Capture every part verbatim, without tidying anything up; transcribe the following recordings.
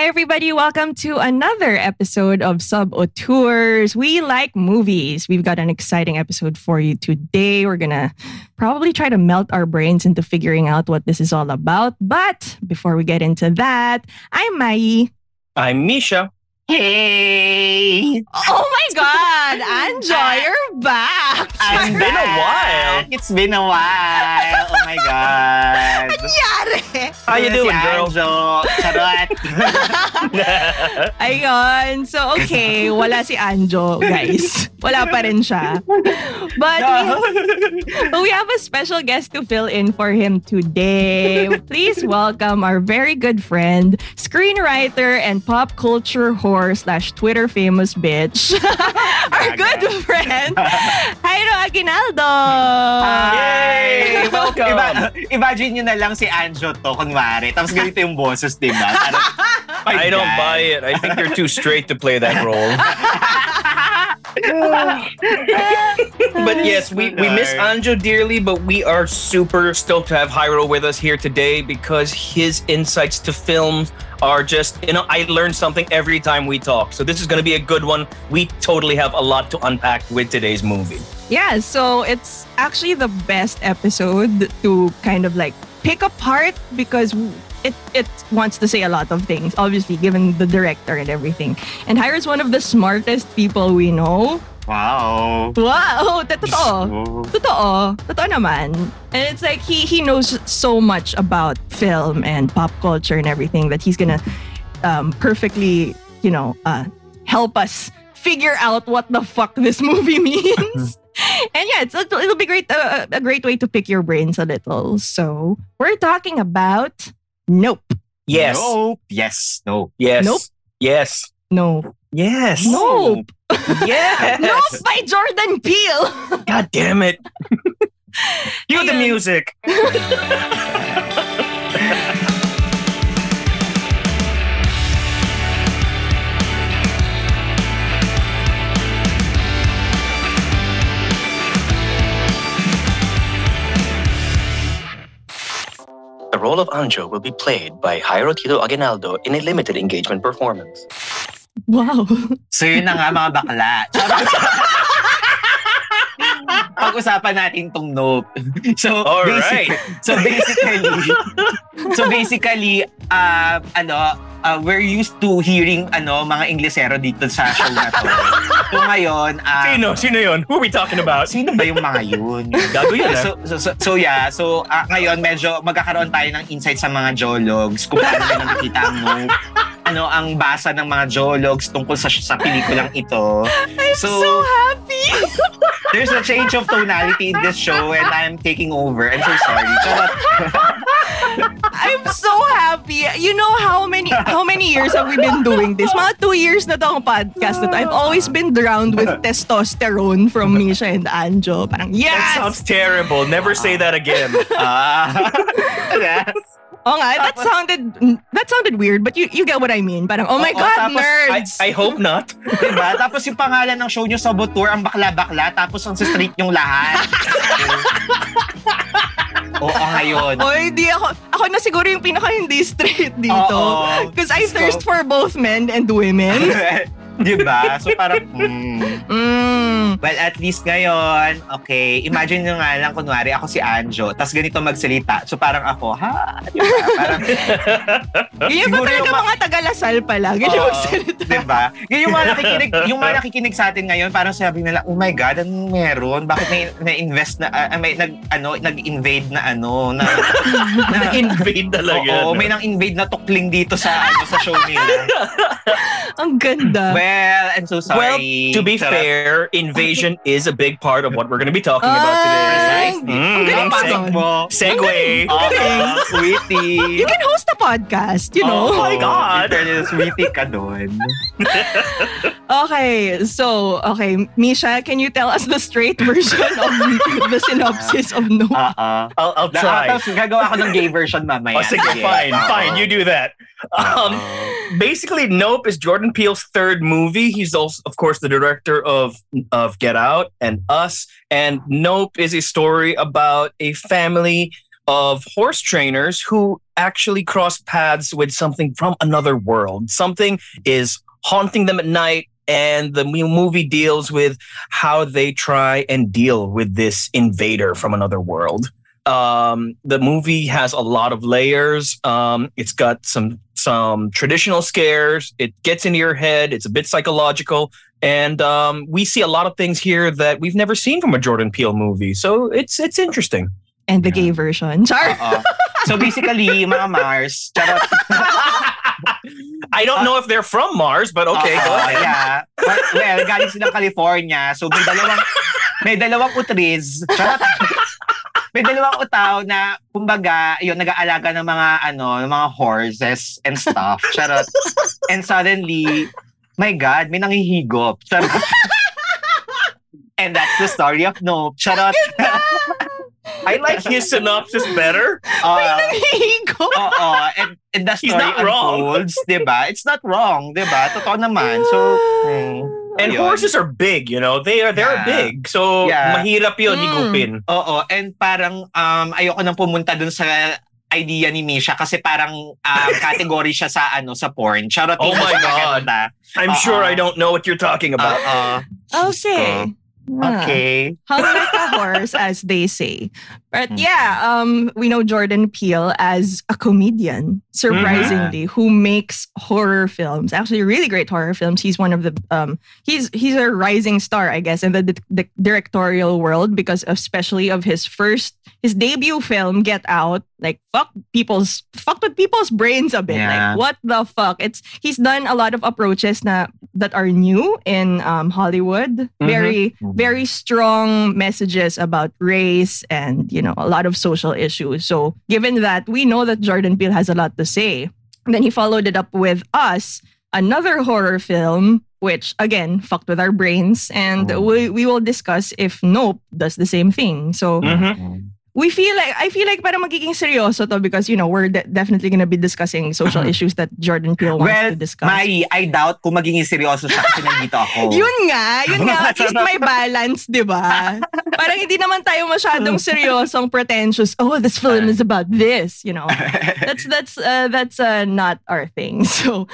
Hi, everybody. Welcome to another episode of Sub Auteurs. We like movies. We've got an exciting episode for you today. We're going to probably try to melt our brains into figuring out what this is all about. But before we get into that, I'm Mai. I'm Misha. Hey! Oh my God! Anjoy, you're back! It's been a while! It's been a while! Oh my God! Anyari! How you doing, si girl? Anjo! Charot! Ayun! So, okay. Wala si Anjo, guys. Wala pa rin siya. But we have, we have a special guest to fill in for him today. Please welcome our very good friend, screenwriter and pop culture horror slash Twitter famous bitch. Our good friend, Jairo Aguinaldo. Hi! Yay! Welcome! Iba, imagine nyo na lang si Anjo to, kunwari. Tapos ganito yung boses, diba? I don't buy it. I think you're too straight to play that role. But yes, we, we miss Anjo dearly, but we are super stoked to have Jairo with us here today because his insights to films are just, you know, I learn something every time we talk. So this is going to be a good one. We totally have a lot to unpack with today's movie. Yeah, so it's actually the best episode to kind of like pick apart because it it wants to say a lot of things, obviously, given the director and everything. And Jairo is one of the smartest people we know. Wow. Wow. Totoo. Totoo. Totoo naman. And it's like he he knows so much about film and pop culture and everything that he's gonna um, perfectly, you know, uh, help us figure out what the fuck this movie means. And yeah, it's, it'll be great uh, a great way to pick your brains a little. So we're talking about Nope. Yes. Nope. Yes. No. Yes. Nope. Yes. No. Yes. Nope. Yes. Nope by Jordan Peele. God damn it. Cue the music. The role of Anjo will be played by Jairo Tito Aguinaldo in a limited engagement performance. Wow. So yun na nga mga bakla. Pag-usapan natin tong Nope. So alright. So basically, so basically, uh, ano, uh, we're used to hearing ano mga Inglesero dito sa show na to. So ngayon, um, sino? Sino yun? Who are we talking about? Sino ba yung mga yun? Gago yun. So, so, so, so yeah, so uh, ngayon medyo magkakaroon tayo ng insight sa mga jologs kung paano na nakikita ang Nope. Ano ang basa ng mga jologs tungkol sa sa pelikulang ito. I'm so, so happy. There's a change of tonality in this show and I'm taking over. I'm so sorry. I'm so happy. You know how many how many years have we been doing this? Mga two years na to ang podcast na to. I've always been drowned with testosterone from Misha and Anjo. Parang yes! That sounds terrible. Never say that again. Ah. Yes. Oh nga, that sounded that sounded weird, but you you get what I mean. Parang, oh my oh, God, tapos, nerds! I, I hope not. Diba? Tapos yung pangalan ng show nyo sa Saboteur, ang bakla-bakla, tapos ang straight yung lahat. Oo, oh, oh, ngayon. Oh, hindi ako. Ako na siguro yung pinaka-hindi straight dito. Because I thirst so, for both men and women. Diba? So parang, mm. Mm. Well, at least ngayon, okay, imagine nyo nga lang, kunwari, ako si Anjo, tapos ganito magsalita. So parang ako, ha? Diba? Parang, ganyan ba talaga ma- mga Tagalasal pala? Ganyan oh, magsalita. Diba? Ganyan yung mga nakikinig, yung mga nakikinig sa atin ngayon, parang sabi nila, oh my God, ano meron? Bakit may na-invest na, uh, may nag, ano, nag-invade na ano? Na, nag-invade talaga. Oo, may nang-invade na tukling dito sa, ano, sa show nila. Ang ganda. Well, Well, I'm so sorry. Well, to be Sarap. fair, invasion is a big part of what we're going to be talking uh, about today. Precisely. Mm, oh, segue. Oh, sweetie. You can host a podcast, you know. Oh my God. Sweetie ka doon. Okay, so, okay, Misha, can you tell us the straight version of the synopsis of Nope? Uh-uh. I'll, I'll try. Tapos gagawa ko ng gay version mamaya. Oh, sige, okay. Fine, Uh-oh. fine. You do that. Um, basically, Nope is Jordan Peele's third movie. He's also, of course, the director of of Get Out and Us. And Nope is a story about a family of horse trainers who actually cross paths with something from another world. Something is haunting them at night, and the movie deals with how they try and deal with this invader from another world. Um, the movie has a lot of layers. Um, it's got some some traditional scares. It gets into your head. It's a bit psychological. And um, we see a lot of things here that we've never seen from a Jordan Peele movie. So it's it's interesting. And the yeah. gay version. Uh-uh. So basically, mga Mars. I don't know if they're from Mars, but okay. Uh-uh, go ahead. Yeah. But, well, galing silang California. So may dalawang, may dalawang utriz. Charot. May dalawang utaw na, kumbaga, yun, nag-aalaga ng mga, ano, ng mga horses and stuff. Charot. And suddenly, my God, may nangihigop. Charot. And that's the story of Nope. Charot. I like his synopsis better. Uh, may nangihigop. Oo. And, and the story unfolds, diba? It's not wrong, diba? Totoo naman. So, hmm. And yun. Horses are big, you know. They are they're yeah. big. So yeah. mahirap yun mm. higupin. Oo, and parang um ayoko nang pumunta dun sa idea ni Misha kasi parang um, category siya sa ano sa porn. Charot. Oh my God. I'm Uh-oh. sure I don't know what you're talking about. Uh-oh. Okay. Yeah. Okay. Hung like a horse, as they say. But yeah, um, we know Jordan Peele as a comedian, surprisingly, mm-hmm. who makes horror films. Actually, really great horror films. He's one of the um, he's he's a rising star, I guess, in the, the, the directorial world because, especially, of his first his debut film, Get Out. Like fuck people's fuck with people's brains a bit. Yeah. Like what the fuck? It's he's done a lot of approaches na, that are new in um, Hollywood. Mm-hmm. Very very strong messages about race and you know a lot of social issues. So given that, we know that Jordan Peele has a lot to say. And then he followed it up with Us, another horror film, which again fucked with our brains, and oh. we we will discuss if Nope does the same thing. So. Mm-hmm. We feel like, I feel like parang magiging seryoso to because, you know, we're de- definitely gonna be discussing social issues that Jordan Peele wants well, to discuss. Well, Mai, I doubt kung magiging seryoso siya kasi nandito ako. Yun nga, yun nga. At least may balance, di ba? Parang hindi naman tayo masyadong seryosong pretentious. Oh, this film is about this, you know. That's, that's, uh, that's uh, not our thing. So,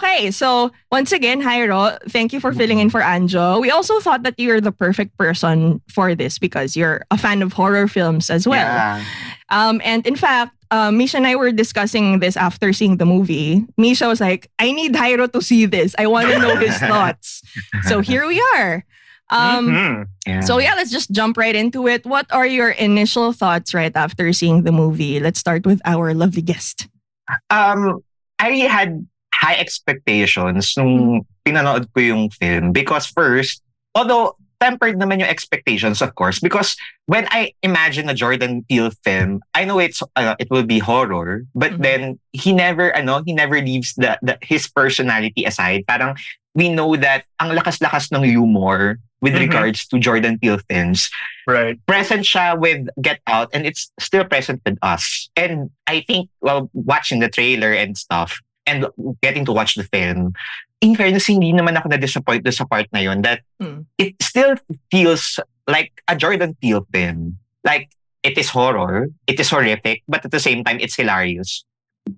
okay. So, once again, Jairo, thank you for filling in for Anjo. We also thought that you're the perfect person for this because you're a fan of horror films as well. Yeah. Um, and in fact, uh, Misha and I were discussing this after seeing the movie. Misha was like, I need Jairo to see this. I want to know his thoughts. So here we are. Um, mm-hmm. yeah. So yeah, let's just jump right into it. What are your initial thoughts right after seeing the movie? Let's start with our lovely guest. Um, I had high expectations nung pinanood ko yung film because first, although tempered naman yung expectations, of course, because when I imagine a Jordan Peele film, I know it's uh, it will be horror, but mm-hmm. then he never, ano, he never leaves the, the his personality aside. Parang we know that ang lakas-lakas ng humor with mm-hmm. regards to Jordan Peele films. Right. Present siya with Get Out, and it's still present with Us. And I think, well, watching the trailer and stuff, and getting to watch the film, in fairness, hindi naman ako na-disappoint sa part na yun that mm. it still feels like a Jordan Peele film. Like, it is horror, it is horrific, but at the same time, it's hilarious.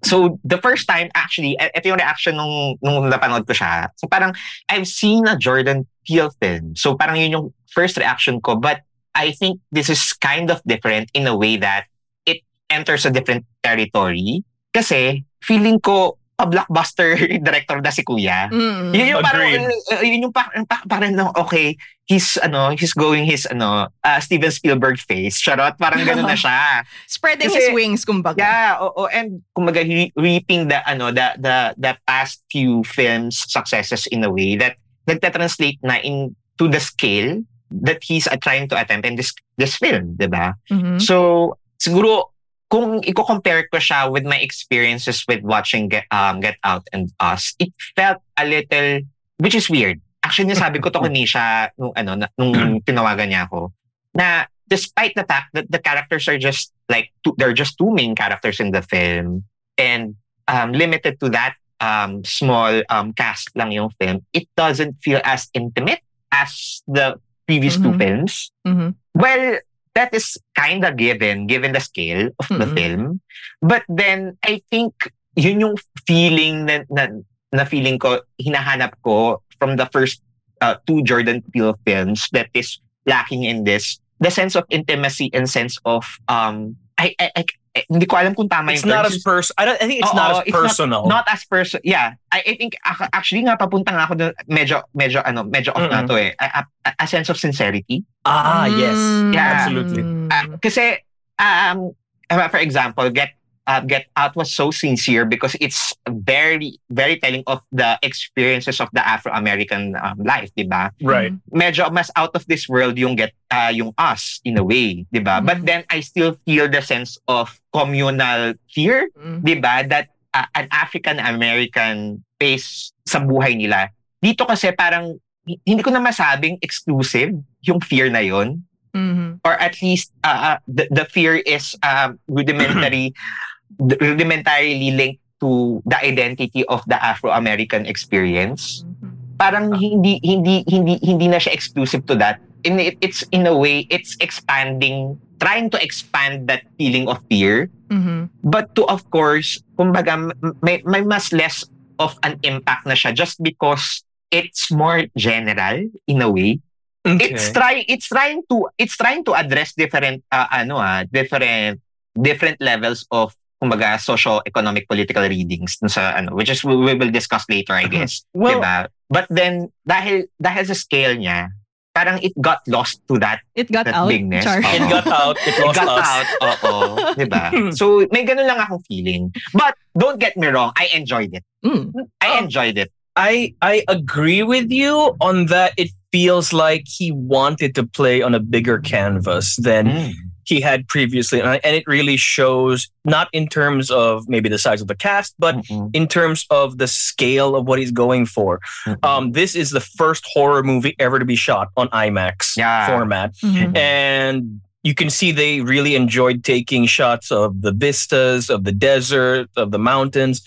So, the first time, actually, ito yung reaction nung, nung napanood ko siya. So, parang, I've seen a Jordan Peele film. So, parang yun yung first reaction ko. But I think this is kind of different in a way that it enters a different territory. Kasi, feeling ko, a blockbuster director na si Kuya. Mm. Yun yung parang, yun yung parang, parang, okay, he's, ano, he's going his, ano, uh, Steven Spielberg face. Charot, parang ganun na siya. Spreading kasi, his wings, kumbaga. Yeah, oo, oh, oh, and kumbaga, reaping the, ano, the, the, the past few films' successes in a way that nagtatranslate na into the scale that he's uh, trying to attempt in this, this film, diba? Mm-hmm. So, siguro, kung i-compare ko siya with my experiences with watching Get, um, Get Out and Us, it felt a little, which is weird. Actually, nasabi ko to kani siya nung, ano, nung tinawagan niya ako, na despite the fact that the characters are just, like, two, there are just two main characters in the film, and um, limited to that um, small um, cast lang yung film, it doesn't feel as intimate as the previous mm-hmm. two films. Mm-hmm. Well, that is kind of given, given the scale of mm-hmm. the film. But then, I think, yun yung feeling na, na, na feeling ko, hinahanap ko from the first uh, two Jordan Peele films that is lacking in this. The sense of intimacy and sense of... um, I, I, I, I hindi ko alam kung tama yung terms. It's not as personal. I, I think it's not as it's personal. Not, not as personal. Yeah. I, I think, actually nga, papunta nga ako doon, medyo, medyo, ano, medyo off mm-hmm. na to eh. A, a, a sense of sincerity. Ah, mm-hmm. yes. Yeah. Absolutely. Uh, kasi, um, for example, Get uh, Get Out was so sincere because it's very, very telling of the experiences of the Afro-American um, life, di ba? Right. Medyo mas out of this world yung Get, uh, yung Us, in a way, di ba? Mm-hmm. But then I still feel the sense of communal fear, mm-hmm. di ba? That uh, an African-American face sa buhay nila. Dito kasi parang, hindi ko na masabing exclusive yung fear na yun. Mm-hmm. Or at least uh, the, the fear is uh, rudimentary, rudimentarily linked to the identity of the Afro-American experience. Mm-hmm. Parang hindi hindi hindi hindi na siya exclusive to that. In it, it's in a way it's expanding, trying to expand that feeling of fear, mm-hmm. but to of course, kumbaga may may mas less of an impact na siya just because it's more general in a way. Okay. It's trying. It's trying to. It's trying to address different, uh, ano ah, different, different levels of, kumbaga, social, economic, political readings. Sa, ano, which is we, we will discuss later, I guess. Well, diba? But then, dahil dahil sa scale niya, parang it got lost to that. It got that out. Bigness. It got out. It, it got us. out. Oo, diba? So may ganun lang akong feeling. But don't get me wrong, I enjoyed it. Mm. I oh. enjoyed it. I I agree with you on that. It feels like he wanted to play on a bigger canvas than mm. he had previously. And, I, and it really shows, not in terms of maybe the size of the cast, but mm-hmm. in terms of the scale of what he's going for. Mm-hmm. Um, this is the first horror movie ever to be shot on IMAX yeah. format. Mm-hmm. And you can see they really enjoyed taking shots of the vistas, of the desert, of the mountains,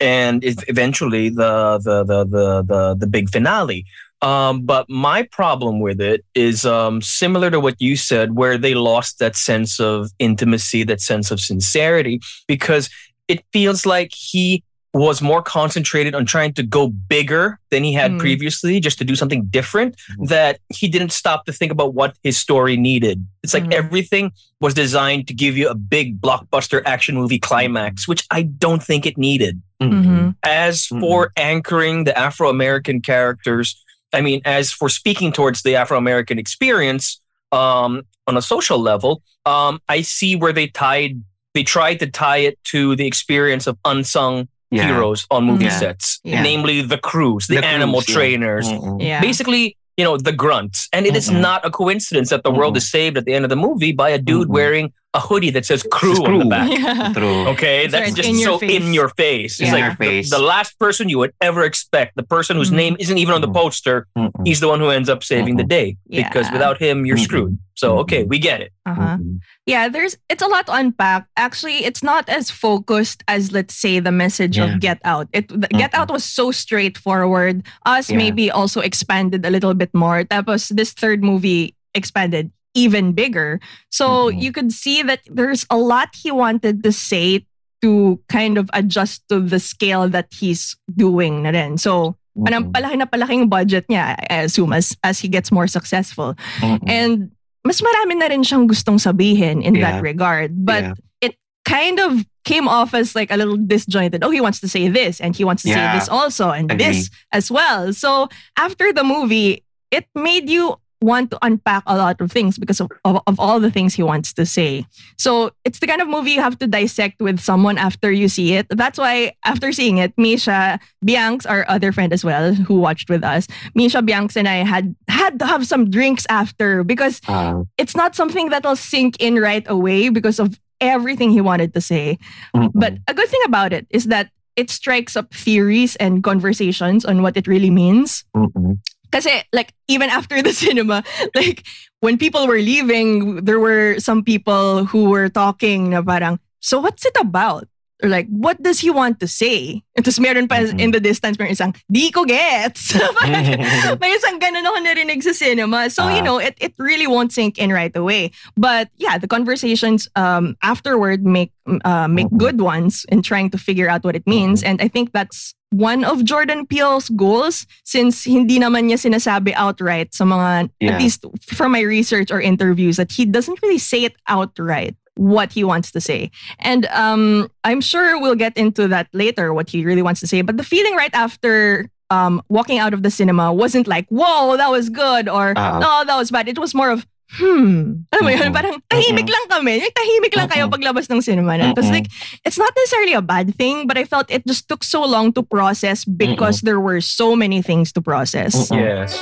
and eventually the the the the the, the big finale. Um, but my problem with it is um, similar to what you said, where they lost that sense of intimacy, that sense of sincerity, because it feels like he was more concentrated on trying to go bigger than he had mm. previously, just to do something different, mm. that he didn't stop to think about what his story needed. It's like mm. everything was designed to give you a big blockbuster action movie climax, which I don't think it needed. Mm-hmm. As for mm-hmm. anchoring the Afro-American characters, I mean, as for speaking towards the Afro-American experience um, on a social level, um, I see where they tied, they tried to tie it to the experience of unsung yeah. heroes on movie yeah. sets, yeah. namely the crews, the, the animal crews, trainers, yeah. Yeah. basically, you know, the grunts. And it mm-hmm. is not a coincidence that the mm-hmm. world is saved at the end of the movie by a dude mm-hmm. wearing a hoodie that says crew, crew. on the back. Yeah. Okay, it's that's just in so face. in your face. Yeah. It's like face. The, the last person you would ever expect, the person whose mm-hmm. name isn't even on the poster, mm-hmm. he's the one who ends up saving mm-hmm. the day. Yeah. Because without him, you're mm-hmm. screwed. So, okay, we get it. Uh-huh. Mm-hmm. Yeah, there's it's a lot to unpack. Actually, it's not as focused as, let's say, the message yeah. of Get Out. It the, mm-hmm. Get Out was so straightforward. Us yeah. maybe also expanded a little bit more. Tapos this third movie expanded even bigger. So mm-hmm. you could see that there's a lot he wanted to say to kind of adjust to the scale that he's doing na rin. So mm-hmm. palaki na palaking budget niya, I assume, as, as he gets more successful. Mm-hmm. And mas marami na rin siyang gustong sabihin in yeah. that regard. But yeah. it kind of came off as like a little disjointed. Oh, he wants to say this and he wants to yeah. say this also and Agreed. this as well. So after the movie, it made you want to unpack a lot of things because of, of, of all the things he wants to say. So it's the kind of movie you have to dissect with someone after you see it. That's why after seeing it, Misha, Bianx, our other friend as well, who watched with us, Misha, Bianx, and I had had to have some drinks after because uh, it's not something that'll sink in right away because of everything he wanted to say. Mm-mm. But a good thing about it is that it strikes up theories and conversations on what it really means. Mm-mm. Kasi, like, even after the cinema, like, when people were leaving, there were some people who were talking na parang, so what's it about? Or like, what does he want to say? And tapos meron pa mm-hmm. in the distance, meron isang, di ko gets. May isang ganun ako narinig sa cinema. So, uh, you know, it, it really won't sink in right away. But yeah, the conversations um, afterward make uh, make good ones in trying to figure out what it means. And I think that's one of Jordan Peele's goals, since hindi naman niya sinasabi outright sa mga, yeah. at least from my research or interviews, that he doesn't really say it outright what he wants to say. And um, I'm sure we'll get into that later, what he really wants to say. But the feeling right after um, walking out of the cinema wasn't like, whoa, that was good, or uh-huh. no, that was bad. It was more of, hmm. Alam mo yun, parang tahimik lang kami. Tahimik lang kayo paglabas ng cinema na. Because like, it's not necessarily a bad thing, but I felt it just took so long to process because there were so many things to process. Yes.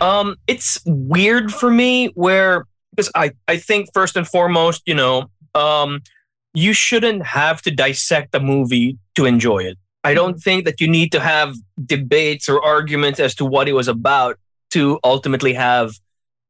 Um, it's weird for me where, because I, I think first and foremost, you know, um, you shouldn't have to dissect a movie to enjoy it. I don't think that you need to have debates or arguments as to what it was about to ultimately have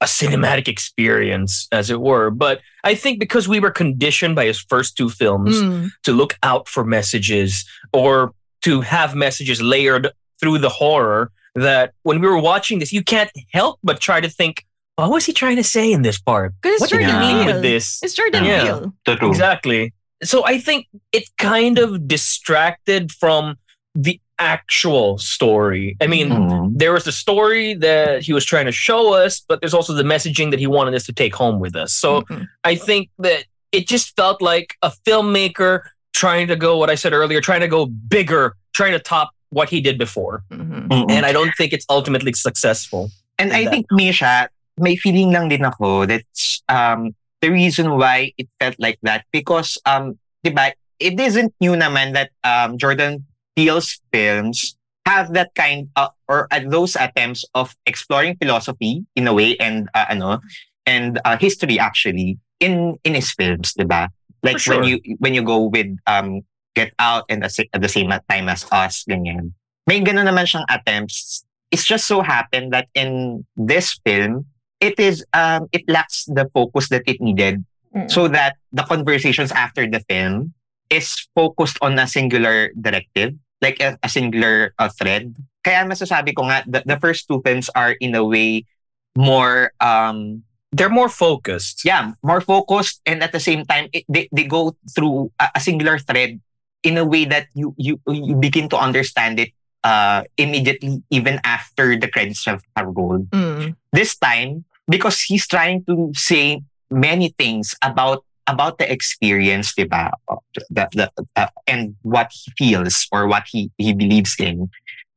a cinematic experience, as it were. But I think because we were conditioned by his first two films mm. to look out for messages or to have messages layered through the horror, that when we were watching this, you can't help but try to think, what was he trying to say in this part? Because it's Jordan Peele with this. It's Jordan Peele. Yeah, exactly. So I think it kind of distracted from the actual story. I mean, mm. there was the story that he was trying to show us, but there's also the messaging that he wanted us to take home with us. So mm-hmm. I think that it just felt like a filmmaker trying to go, what I said earlier, trying to go bigger, trying to top what he did before. Mm-hmm. Mm-hmm. And I don't think it's ultimately successful. And I that. think, Misha, may feeling lang din ako that's um, the reason why it felt like that. Because, um, diba, it isn't new naman that um, Jordan Peele's films have that kind of, or uh, those attempts of exploring philosophy in a way and uh, ano, and uh, history actually in, in his films, diba? Like sure. when you when you go with... Um, Get Out and at the same time as Us, ganyan. May ganun naman siyang attempts. It's just so happened that in this film, it is um, it lacks the focus that it needed, mm. so that the conversations after the film is focused on a singular directive, like a, a singular uh, thread. Kaya masasabi ko nga, the, the first two films are in a way more... Um, They're more focused. Yeah, more focused, and at the same time, it, they, they go through a, a singular thread in a way that you you, you begin to understand it uh, immediately, even after the credits have, have rolled. Mm. This time, because he's trying to say many things about about the experience, diba? The, the, uh, and what he feels or what he, he believes in.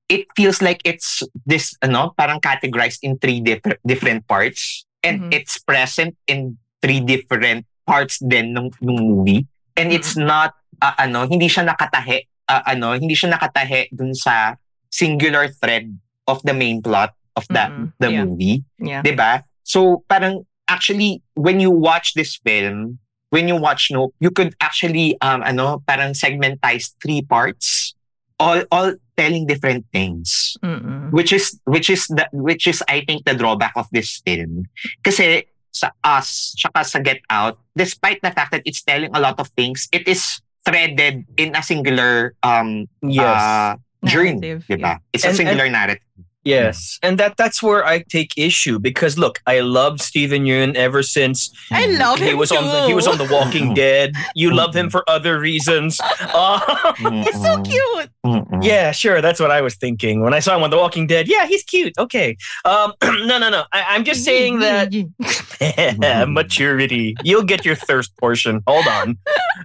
It feels like it's this, ano, parang categorized in three different different parts, and mm-hmm. it's present in three different parts din ng, ng movie, and it's not. Uh, ano, hindi siya nakatahe, uh, ano, hindi siya nakatahe dun sa singular thread of the main plot of the, mm-hmm. the yeah. movie. Yeah. Diba? So, parang, actually, when you watch this film, when you watch Nope, you could actually, um, ano, parang segmentize three parts, all all telling different things. Mm-hmm. Which is, which is, the, which is, I think, the drawback of this film. Kasi, sa Us, tsaka sa Get Out, despite the fact that it's telling a lot of things, it is threaded in a singular um yes. uh, journey. Yeah. It's and, a singular and, narrative. Yes. And that that's where I take issue, because look, I loved Steven Yeun ever since I love he him was too. on the, he was on The Walking Dead. You love him for other reasons. Uh, he's so cute. Yeah, sure. That's what I was thinking when I saw him on The Walking Dead. Yeah, he's cute. Okay. Um, no, no, no. I, I'm just saying that maturity. You'll get your thirst portion. Hold on.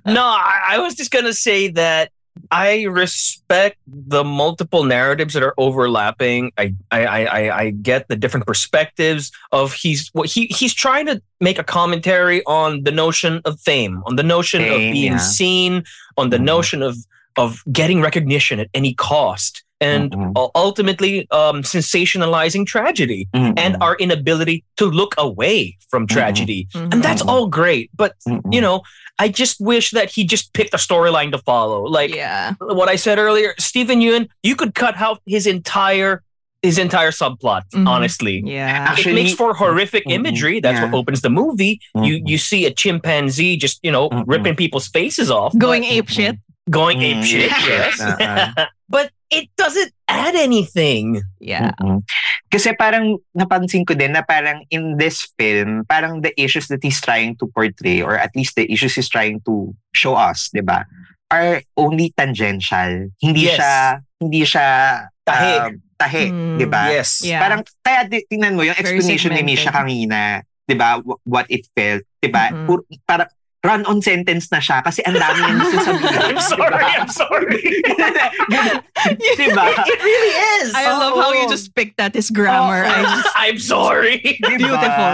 No, I, I was just gonna say that I respect the multiple narratives that are overlapping. I, I, I, I get the different perspectives of he's what he he's trying to make a commentary on the notion of fame, on the notion fame, of being yeah. seen, on the mm-hmm. notion of of getting recognition at any cost, and mm-hmm. ultimately um, sensationalizing tragedy mm-hmm. and our inability to look away from tragedy. Mm-hmm. And that's all great. But, mm-hmm. you know, I just wish that he just picked a storyline to follow. Like yeah. what I said earlier, Steven Yeun, you could cut out his entire his entire subplot, mm-hmm. honestly. Yeah. Actually, it makes for horrific mm-hmm. imagery. That's yeah. what opens the movie. Mm-hmm. You you see a chimpanzee just, you know, mm-hmm. ripping people's faces off. Going but, ape shit. Going mm-hmm. ape shit, yes. Uh-uh. But it doesn't add anything. Yeah. Mm-hmm. Kasi parang napansin ko din na parang in this film, parang the issues that he's trying to portray, or at least the issues he's trying to show us, di ba, are only tangential. Hindi yes. siya, hindi siya tahe. Um, tahe, mm, di ba? Yes. Yeah. Parang, kaya tingnan mo yung explanation ni Misha kanina, di ba, what it felt, di ba? Mm-hmm. Pur- parang, run-on sentence na siya kasi ang dami yung sasabihin. I'm sorry, diba? I'm sorry. Diba? It really is. I oh. love how you just picked at his grammar. Oh. I just, I'm sorry. Diba? Beautiful.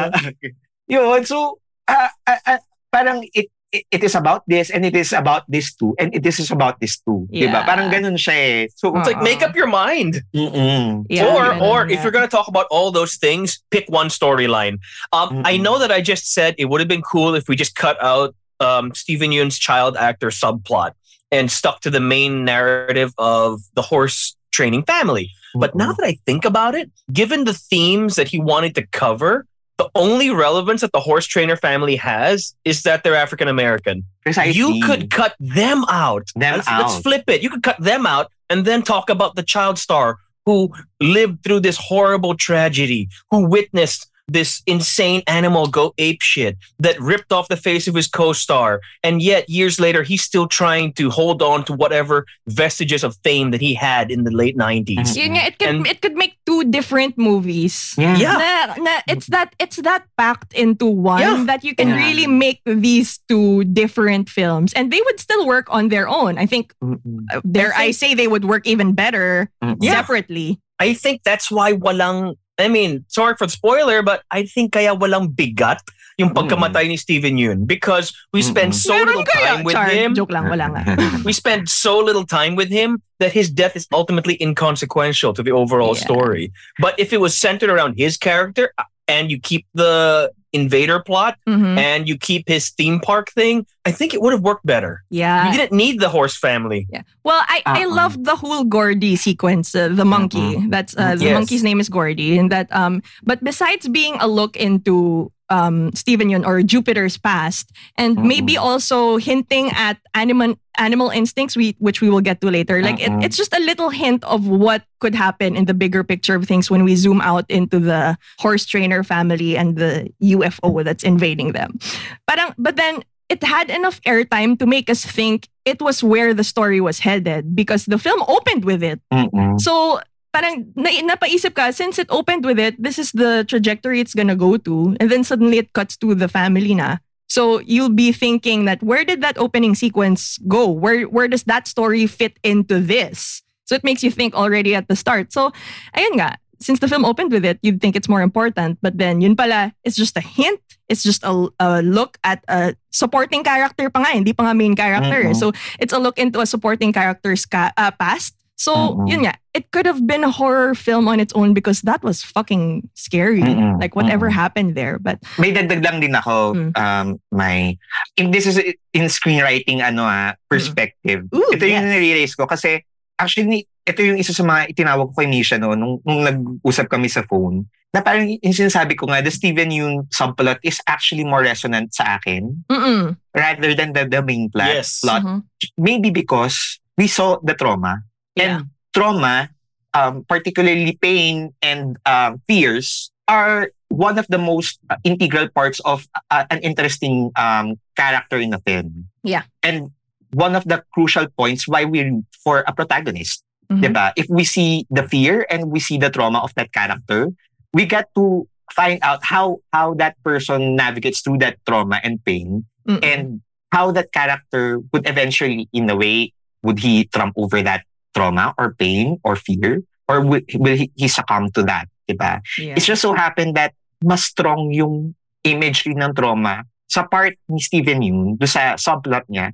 Yun, so, uh, uh, uh, parang it, it it is about this and it is about this too and it, this is about this too. Yeah. Diba? Parang ganun siya eh. So, uh-uh. It's like, make up your mind. Yeah, or ganun, or yeah. if you're going to talk about all those things, pick one storyline. Um, I know that I just said it would have been cool if we just cut out Um, Steven Yeun's child actor subplot and stuck to the main narrative of the horse training family. But now that I think about it, given the themes that he wanted to cover, the only relevance that the horse trainer family has is that they're African American. Precisely. You could cut them out. Them let's, out. Let's flip it. You could cut them out and then talk about the child star who lived through this horrible tragedy, who witnessed this insane animal go ape shit that ripped off the face of his co-star. And yet years later, he's still trying to hold on to whatever vestiges of fame that he had in the late nineties. Yeah, it could, and, it could make two different movies. Yeah. yeah. Na, na, it's that it's that packed into one yeah. that you can yeah. really make these two different films. And they would still work on their own. I think, mm-hmm. dare I, I say they would work even better mm-hmm. separately. I think that's why walang I mean, sorry for the spoiler, but I think kaya walang bigat yung pagkamatay ni Steven Yeun because we spend so little time with him. Joke lang, wala nga. We spend so little time with him that his death is ultimately inconsequential to the overall yeah. story. But if it was centered around his character and you keep the invader plot mm-hmm. and you keep his theme park thing, I think it would have worked better. Yeah. You didn't need the horse family. Yeah. Well, I, uh-uh. I loved the whole Gordy sequence, uh, the monkey. Uh-uh. That's uh, the yes. monkey's name is Gordy. And that um but besides being a look into um Steven Yeun or Jupiter's past and uh-uh. maybe also hinting at animal animal instincts we which we will get to later. Like uh-uh. it, it's just a little hint of what could happen in the bigger picture of things when we zoom out into the horse trainer family and the U F O that's invading them. Parang, but then it had enough airtime to make us think it was where the story was headed because the film opened with it. Mm-mm. So parang na, napaisip ka, since it opened with it, this is the trajectory it's gonna go to. And then suddenly it cuts to the family na. So you'll be thinking that where did that opening sequence go? Where where does that story fit into this? So it makes you think already at the start. So ayun nga. Since the film opened with it, you'd think it's more important. But then, yun pala, it's just a hint. It's just a, a look at a supporting character pa nga, hindi pa nga main character. Mm-hmm. So, it's a look into a supporting character's ka, uh, past. So, mm-hmm. yun nga, it could have been a horror film on its own because that was fucking scary. Mm-hmm. Like, whatever mm-hmm. happened there. But may dagdag lang din ako, mm-hmm. um, my... If this is in screenwriting ano ah, perspective, mm-hmm. Ooh, ito yes. yung na-realize ko kasi actually, ito yung isa sa mga itinawag ko kay Nisha no, nung, nung nag-usap kami sa phone. Na parang yung sinasabi ko nga, the Steven Yeun subplot is actually more resonant sa akin Mm-mm. rather than the, the main plot. Yes. plot. Mm-hmm. Maybe because we saw the trauma. Yeah. And trauma, um, particularly pain and uh, fears, are one of the most uh, integral parts of uh, an interesting um, character in a film. Yeah. And one of the crucial points why we root for a protagonist. Mm-hmm. Diba? If we see the fear and we see the trauma of that character, we get to find out how how that person navigates through that trauma and pain Mm-mm. and how that character would eventually, in a way, would he trump over that trauma or pain or fear? Or will, will he, he succumb to that? Diba? Yeah. It just so happened that mas strong yung imagery ng trauma sa part ni Steven Yeun, do sa subplot niya,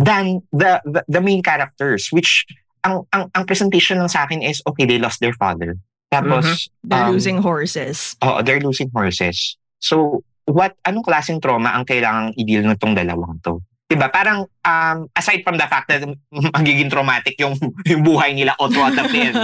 than the, the, the main characters, which ang, ang, ang presentation lang sa akin is, okay, they lost their father. Tapos, mm-hmm. they're um, losing horses. Oh, they're losing horses. So, what, anong klaseng trauma ang kailangang i-deal na itong dalawang to? Diba? Parang, um, aside from the fact that magiging traumatic yung, yung buhay nila all throughout the film.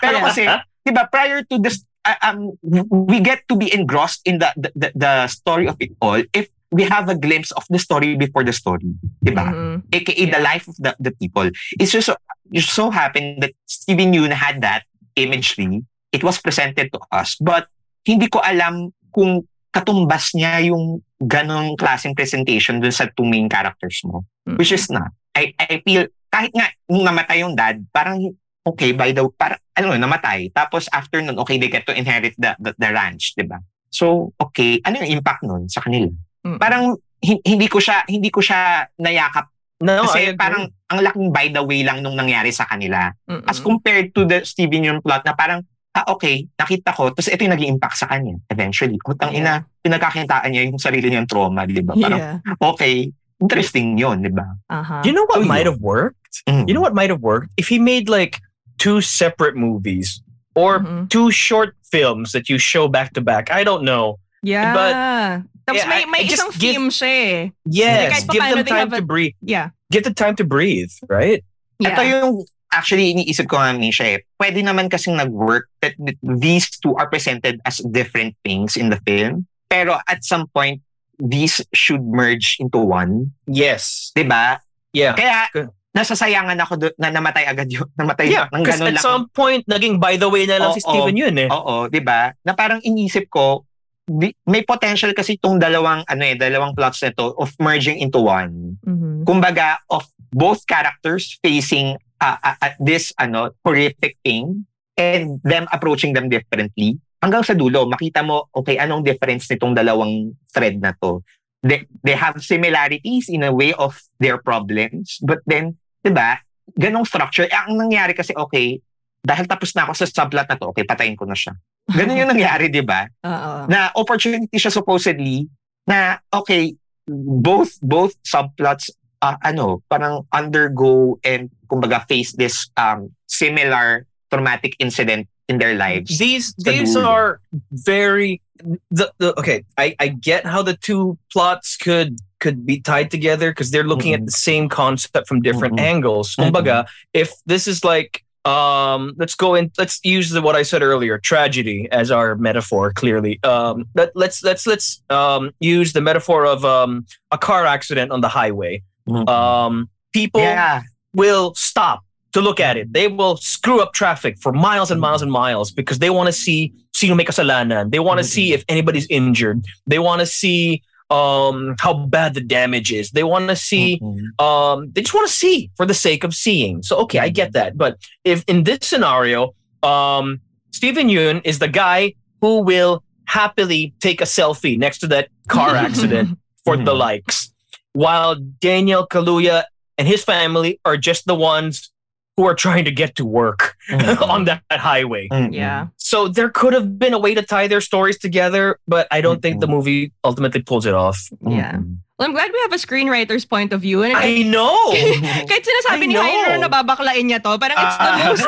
Pero kasi, diba, prior to this, uh, um, we get to be engrossed in the, the the story of it all if we have a glimpse of the story before the story, diba? Mm-hmm. A K A yeah. the life of the, the people. It's just so, just so happened that Steven Yeun had that imagery. It was presented to us, but hindi ko alam kung katumbas niya yung ganong klaseng presentation dun sa two main characters mo. Mm-hmm. Which is not. I, I feel, kahit nga, nung namatay yung dad, parang, okay, by the way, parang, ano, namatay. Tapos, after nun, okay, they get to inherit the, the, the ranch, diba? So, okay, ano yung impact nun sa kanila? Mm-hmm. Parang, hindi ko siya, hindi ko siya nayakap. No, kasi parang, ang laking by the way lang nung nangyari sa kanila. Mm-hmm. As compared to the Steven Yeun plot na parang, ah, okay, nakita ko. Tapos ito yung naging impact sa kanya eventually. Utang ina, yeah. pinagkakitaan niya yung sarili niyang trauma, di ba? Parang, yeah. okay, interesting yun, di ba? Uh-huh. You know what so, might have worked? Mm-hmm. You know what might have worked? If he made like two separate movies or mm-hmm. two short films that you show back-to-back, I don't know. Yeah. But, tapos yeah, may, may I, isang film siya eh. Yes, give them time a, to breathe. Yeah. Give the time to breathe, right? Yeah. Ito yung... Actually, iniisip ko namin siya eh. Pwede naman kasing nag-work that these two are presented as different things in the film. Pero at some point, these should merge into one. Yes. Diba? Yeah. Kaya nasasayangan ako do- na namatay agad yun. Namatay yeah, ng ganun lang. Because at some point, naging by the way na lang oh, si Steven oh, Yeun eh. Oo, oh, oh, diba? Na parang iniisip ko, di- may potential kasi itong dalawang, ano eh, dalawang plots na to of merging into one. Mm-hmm. Kumbaga, of both characters facing Uh, uh, at this ano horrific thing and them approaching them differently hanggang sa dulo makita mo okay anong difference nitong dalawang thread na to. They, they have similarities in a way of their problems but then diba ganong structure eh, ang nangyari kasi okay dahil tapos na ako sa subplot na to okay patayin ko na siya ganon yung nangyari diba uh-uh. na opportunity siya supposedly na okay both both subplots Uh, ano, parang undergo and kumbaga face this um, similar traumatic incident in their lives. These these Kadul. are very the, the, okay. I, I get how the two plots could could be tied together because they're looking mm-hmm. at the same concept from different mm-hmm. angles. Kumbaga, mm-hmm. if this is like um, let's go in. Let's use the, what I said earlier, tragedy as our metaphor. Clearly, um, let, let's let's let's um, use the metaphor of um, a car accident on the highway. Mm-hmm. Um, people yeah. will stop to look at it. They will screw up traffic for miles and miles and miles because they want to see sino may kasalanan. They want to mm-hmm. see if anybody's injured. They want to see um, how bad the damage is. They want to see. Mm-hmm. Um, they just want to see for the sake of seeing. So okay, mm-hmm. I get that. But if in this scenario, um, Steven Yeun is the guy who will happily take a selfie next to that car accident for mm-hmm. the likes. While Daniel Kaluuya and his family are just the ones who are trying to get to work mm-hmm. on that, that highway. Mm-hmm. Yeah. So there could have been a way to tie their stories together, but I don't mm-hmm. think the movie ultimately pulls it off. Yeah. Mm-hmm. Well, I'm glad we have a screenwriter's point of view. And I know. Kahit sinasabi ni Jairo na babaklain niya to, parang it's the uh, most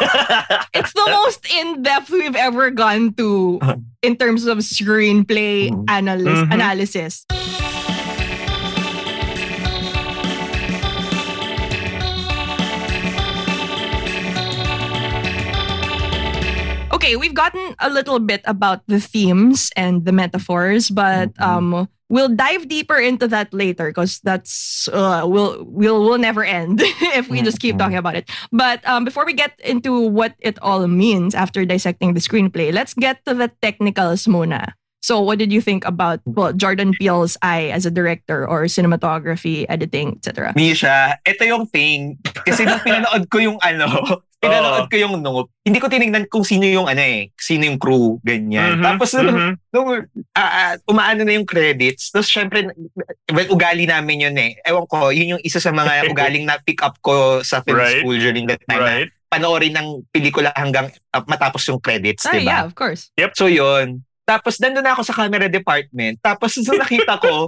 it's the most in-depth we've ever gone to in terms of screenplay mm-hmm. analysis. Mm-hmm. analysis. Okay, we've gotten a little bit about the themes and the metaphors, but um, we'll dive deeper into that later because that's uh, will will will never end if we just keep talking about it. But um, before we get into what it all means after dissecting the screenplay, let's get to the technicals muna. So, what did you think about well, Jordan Peele's eye as a director or cinematography, editing, et cetera? Misha, ito yung thing. Kasi nung pinanood ko yung ano, pinanood ko yung Nope, hindi ko tinignan kung sino yung ano eh, sino yung crew, ganyan. Mm-hmm, tapos mm-hmm. nung, uh, uh, umaano na yung credits, tapos syempre, well, ugali namin yun eh. Ewan ko, yun yung isa sa mga ugaling na pick up ko sa film right. school during that time right. na panoorin ng pelikula hanggang uh, matapos yung credits, ah, diba? Yeah, of course. Yep. So, yun. Tapos, nandun na ako sa camera department. Tapos, so nakita ko,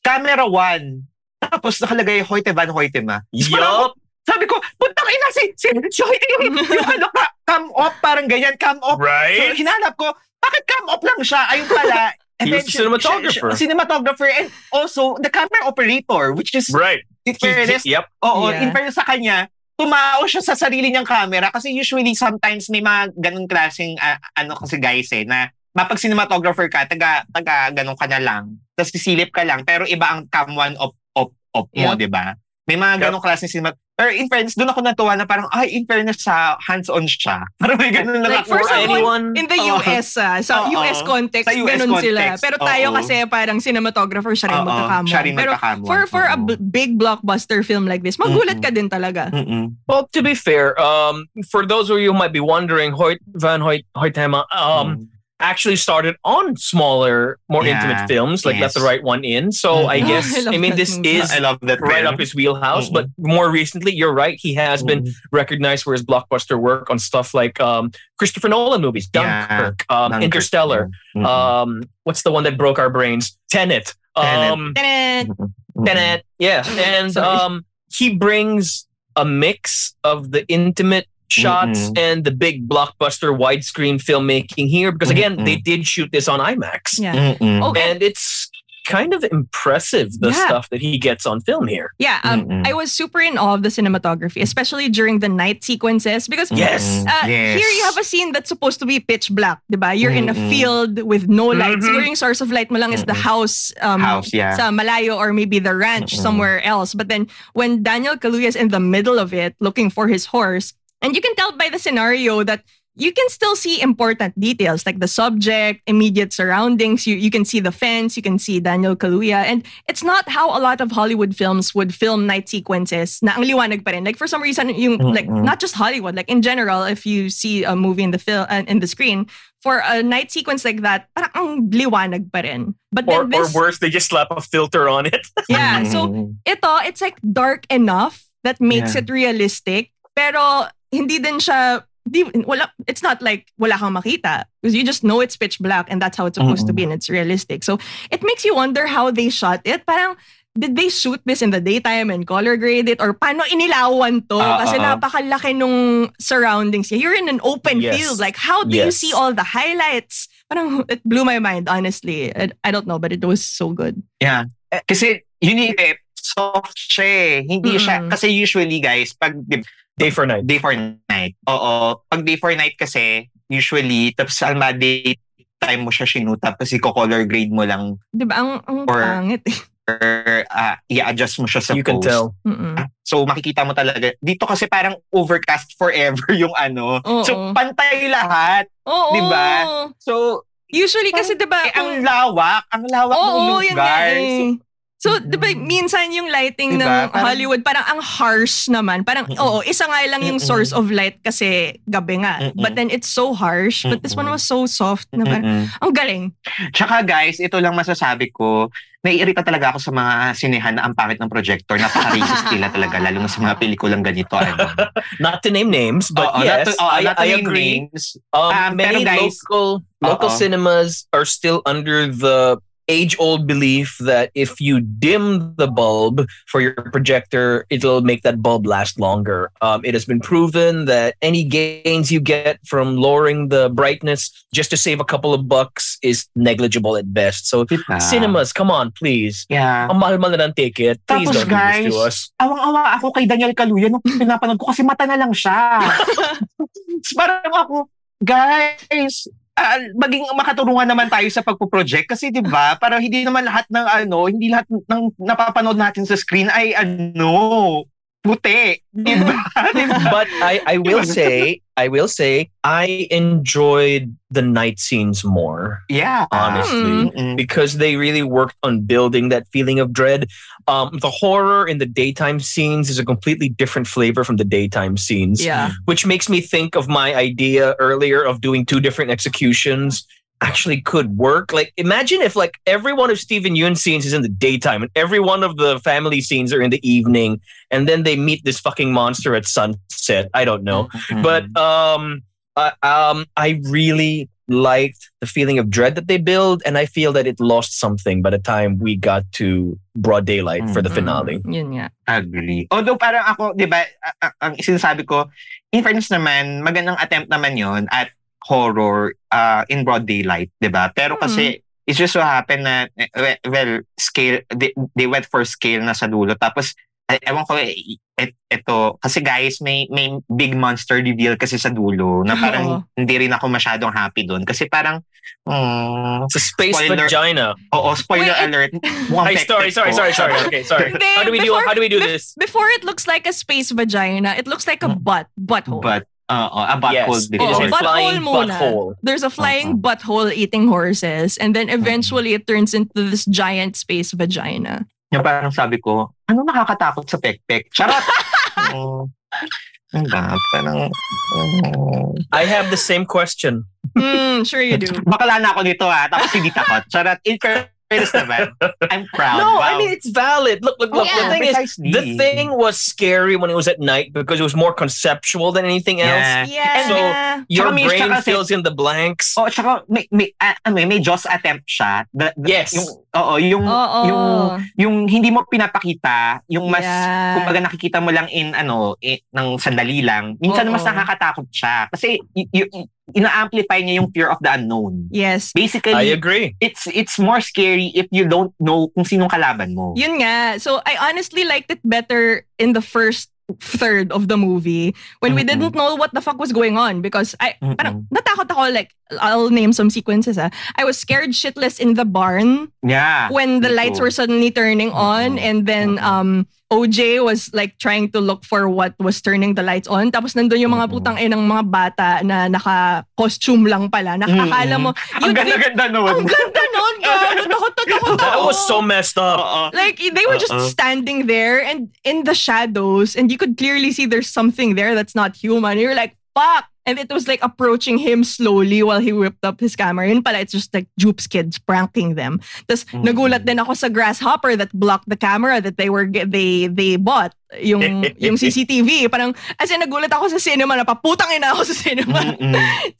camera one. Tapos, nakalagay, Hoyte van Hoytema. Yup! Sabi ko, punta kayo na si, si, si Hoyte yung, yung ano, come up, parang ganyan, come up. Right? So, hinanap ko, bakit come up lang siya? Ayun pala. He was a cinematographer. Siya, siya, cinematographer and also the camera operator, which is... Right. In fairness, yep. Oo, yeah. in fairness sa kanya, tumao siya sa sarili niyang camera kasi usually sometimes may mga ganung klaseng uh, ano kasi guys eh na mapag cinematographer ka taga taga ganun ka na lang tapos sisilip ka lang pero iba ang cam one op op op mo yeah. Di ba may mga ganung yep. Klaseng cinemat or in fairness doon ako natuwa na parang ay in fairness sa hands on siya parang may ganun na like, for anyone in the oh, U S ah, sa oh, U S context sa U S ganun context, sila pero tayo oh, kasi parang cinematographer siya rin oh, magkakamon pero for for oh, a b- big blockbuster film like this magugulat ka din talaga. Mm-mm. Well, to be fair, um for those of you who might be wondering, Hoyte van Hoytema um mm. actually started on smaller, more yeah, intimate films like yes. Let the Right One In. So I guess oh, I, I mean this movie. Is I love that right film. Up his wheelhouse. Mm-hmm. But more recently, you're right, he has mm-hmm. been recognized for his blockbuster work on stuff like um, Christopher Nolan movies, Dunkirk, yeah, um, Dunkirk. Interstellar. Mm-hmm. Um, what's the one that broke our brains? Tenet. Tenet. Um, Tenet. Mm-hmm. Tenet. Yeah, and um, he brings a mix of the intimate shots mm-hmm. and the big blockbuster widescreen filmmaking here because again mm-hmm. they did shoot this on IMAX yeah. okay. and it's kind of impressive the yeah. stuff that he gets on film here yeah um, mm-hmm. I was super in awe of the cinematography especially during the night sequences because yes. Uh, yes. here you have a scene that's supposed to be pitch black diba? You're mm-hmm. in a field with no lights mm-hmm. during source of light mo lang mm-hmm. is the house um, house yeah sa malayo or maybe the ranch mm-hmm. somewhere else but then when Daniel Kaluuya is in the middle of it looking for his horse. And you can tell by the scenario that you can still see important details like the subject, immediate surroundings. You you can see the fence, you can see Daniel Kaluuya. And it's not how a lot of Hollywood films would film night sequences na ang liwanag pa rin. Like for some reason, yung, like not just Hollywood, like in general, if you see a movie in the film uh, in the screen, for a night sequence like that, parang ang liwanag pa rin. But or, then this, or worse, they just slap a filter on it. Yeah, so ito, it's like dark enough that makes yeah. it realistic. Pero hindi din siya, di, wala, it's not like wala kang makita because you just know it's pitch black and that's how it's supposed mm-hmm. to be and it's realistic. So it makes you wonder how they shot it. Parang, did they shoot this in the daytime and color grade it? Or paano inilawan to? Uh, Kasi uh, napakalaki nung surroundings. You're in an open yes. field. Like, how do yes. you see all the highlights? Parang, it blew my mind, honestly. I, I don't know, but it was so good. Yeah. Kasi, you need it. Soft siya eh. Hindi mm-hmm. siya. Kasi usually, guys, pag... Day for night. Day for night. Oo. Pag day for night kasi, usually, tapos alma day time mo siya sinuta, tapos i-color grade mo lang. Diba? Ang, ang or, pangit eh. Or uh, i-adjust mo siya sa you post. You can tell. Mm-mm. So, makikita mo talaga. Dito kasi parang overcast forever yung ano. Oh, so, oh. pantay lahat. Oo. Oh, diba? Oh. So, usually kasi diba? Eh, ang lawak. Ang lawak oh, ng lugar. Oo, yun eh. So, diba, minsan yung lighting diba? Ng Hollywood, parang ang harsh naman. Parang, oo, isa nga lang yung source of light kasi gabi nga. But then, it's so harsh. But this one was so soft na parang, ang galing. Tsaka guys, ito lang masasabi ko, naiirita talaga ako sa mga sinehan na ang pangit ng projector. Napaka-racist nila talaga, lalo na sa mga pelikulang ganito. Not to name names, but oh, yes, not to, oh, I, not to I name agree. Names. Um, um, many guys, local, local cinemas are still under the age-old belief that if you dim the bulb for your projector, it'll make that bulb last longer. Um, it has been proven that any gains you get from lowering the brightness just to save a couple of bucks is negligible at best. So, ah. cinemas, come on, please. Yeah. Ang mahal-mahal na ng ticket. Please tapos don't guys, do this to us. Awang-awa ako kay Daniel Kaluuya nung pinapanood ko kasi mata na lang siya. Parang ako, guys... Uh, maging makatulungan naman tayo sa pagpo-project kasi 'di ba? Para hindi naman lahat ng ano, hindi lahat ng napapanood natin sa screen ay ano, puti, 'di ba? But I I will say, I will say I enjoyed the night scenes more. Yeah, honestly, mm-hmm. because they really worked on building that feeling of dread. Um, the horror in the daytime scenes is a completely different flavor from the daytime scenes, yeah. which makes me think of my idea earlier of doing two different executions actually could work. Like, imagine if like every one of Steven Yeun's scenes is in the daytime and every one of the family scenes are in the evening and then they meet this fucking monster at sunset. I don't know. Mm-hmm. But um, I, um, I really... liked the feeling of dread that they build, and I feel that it lost something by the time we got to broad daylight mm-hmm. for the finale. Yun nga. Agree. Although parang ako, di ba, a- a- ang sinasabi ko, in fairness naman, magandang attempt naman yon at horror uh, in broad daylight, di ba? Pero kasi, mm-hmm. it's just so happened na, well, scale, they, they went for scale na sa dulo. Tapos, ewan ko eh, et, eto, kasi guys, may may big monster reveal kasi sa dulo na parang oh. hindi rin ako masyadong happy doon. Kasi parang, um, sa space spoiler, vagina. Oo, spoiler Wait, alert. Ay, sorry, sorry, sorry, sorry. Okay, sorry. Then, how do we before, do, how do we do this? Before it looks like a space vagina, it looks like a butt, butthole. But, oo, a butthole. Yes. Oh, a butthole muna. Butthole. There's a flying uh-huh. butthole eating horses and then eventually it turns into this giant space vagina. Yung parang sabi ko, ano nakakatakot sa pek-pek? Charot! um, parang, um, I have the same question. Mm, sure you do. Bakala na ako nito ah, tapos hindi takot. Charot, in fairness naman, I'm proud. No, wow. I mean, it's valid. Look, look, look. Yeah, the thing precisely. is, the thing was scary when it was at night because it was more conceptual than anything else. Yeah. yeah. So, your tsaka brain tsaka fills in the blanks. Oh, tsaka may, may, uh, may, may Jaws attempt siya. The, the, yes. Yung, Oo, yung, oh, oh. yung yung hindi mo pinapakita, yung mas yeah. kumbaga nakikita mo lang in ano, in, ng sandali lang. Minsan oh, mas nakakatakot siya kasi y- y- ina-amplify niya yung fear of the unknown. Yes. Basically, I agree. It's it's more scary if you don't know kung sinong kalaban mo. Yun nga. So I honestly liked it better in the first third of the movie when mm-hmm. we didn't know what the fuck was going on because I mm-hmm. parang natakot ako, like I'll name some sequences ah. I was scared shitless in the barn yeah when the lights were suddenly turning on mm-hmm. and then um O J was like trying to look for what was turning the lights on. Tapos nandun yung mga putang eh ng mga bata na naka-costume lang pala. Nakakala mo. Ang ganda-ganda nun. Ang ganda nun. That was so messed up. Uh-uh. Like, they were just uh-uh. standing there and in the shadows and you could clearly see there's something there that's not human. You're like, fuck. And it was like approaching him slowly while he whipped up his camera. Yun pala, it's just like Jupe's kids pranking them. Tapos mm-hmm. nagulat din ako sa grasshopper that blocked the camera that they were they they bought. Yung yung C C T V. Parang, as in, nagulat ako sa cinema. Napaputang ina ako sa cinema.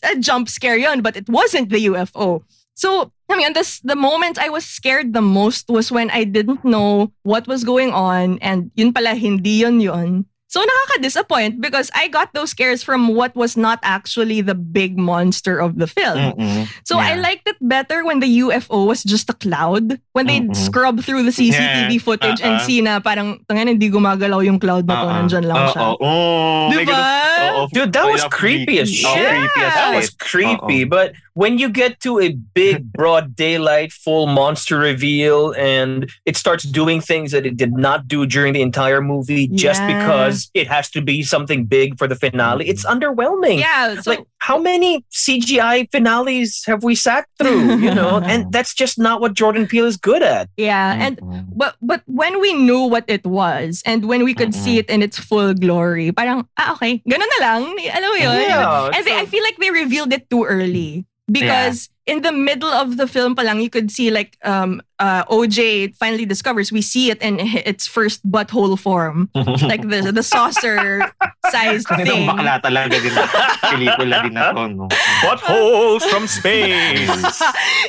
A jump scare yun, but it wasn't the U F O. So, I mean, this, the moment I was scared the most was when I didn't know what was going on. And yun pala, hindi yun yun. So nakaka-disappoint because I got those scares from what was not actually the big monster of the film. Mm-mm. So yeah. I liked it better when the U F O was just a cloud. When they'd Mm-mm. scrub through the C C T V yeah. footage uh-uh. and see na parang tangan hindi gumagalaw yung cloud na to, uh-uh. nandiyan lang siya. Uh-oh. Oh, diba? Oh, oh. Dude, that was creepy as shit. Yeah. That was creepy. Uh-oh. But when you get to a big, broad daylight, full monster reveal and it starts doing things that it did not do during the entire movie just yeah. because it has to be something big for the finale. It's underwhelming. Yeah, so like how many C G I finales have we sat through? You know, and that's just not what Jordan Peele is good at. Yeah, and but but when we knew what it was, and when we could see it in its full glory, parang ah okay, ganun na lang. Alam mo yun? Yeah, and so, they, I feel like they revealed it too early because. Yeah. In the middle of the film palang, you could see like um, uh, O J finally discovers, we see it in its first butthole form. Like the the saucer-sized thing. Bakla talaga din. Pelikula din na to, no? Buttholes from space!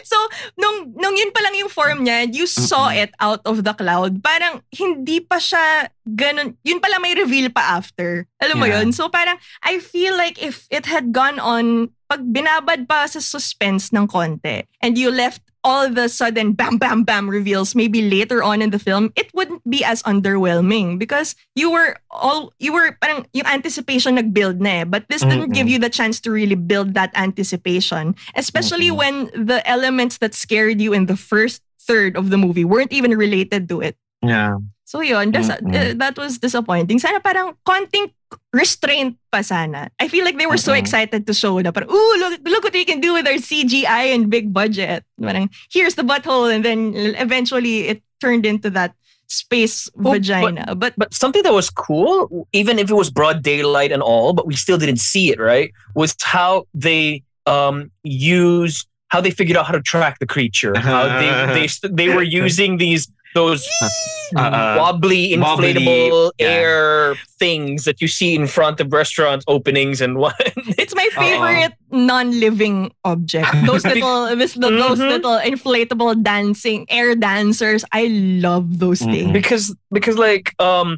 So, nung, nung yun palang yung form niya, you saw it out of the cloud. Parang hindi pa siya ganun. Yun pala may reveal pa after. Alam mo yeah. yun? So parang, I feel like if it had gone on, pag binabad pa sa suspense ng konti and you left all the sudden bam, bam, bam reveals maybe later on in the film, it wouldn't be as underwhelming because you were all, you were parang yung anticipation nag-build na eh, but this didn't mm-hmm. give you the chance to really build that anticipation, especially mm-hmm. when the elements that scared you in the first third of the movie weren't even related to it. Yeah. So yun, that's, mm-hmm. uh, that was disappointing. Sana parang konting restraint pa sana. I feel like they were so excited to show na parang, ooh, look, look what we can do with our C G I and big budget. Parang, here's the butthole, and then eventually it turned into that space oh, vagina. But, but, but something that was cool, even if it was broad daylight and all, but we still didn't see it, right? Was how they um, used, how they figured out how to track the creature. How they, they, they were using these Those uh, wobbly, inflatable wobbly, yeah. air things that you see in front of restaurant openings and what. It's my favorite Uh-oh. non-living object. Those little, this, the, mm-hmm. those little inflatable dancing air dancers. I love those mm-hmm. things because because like um,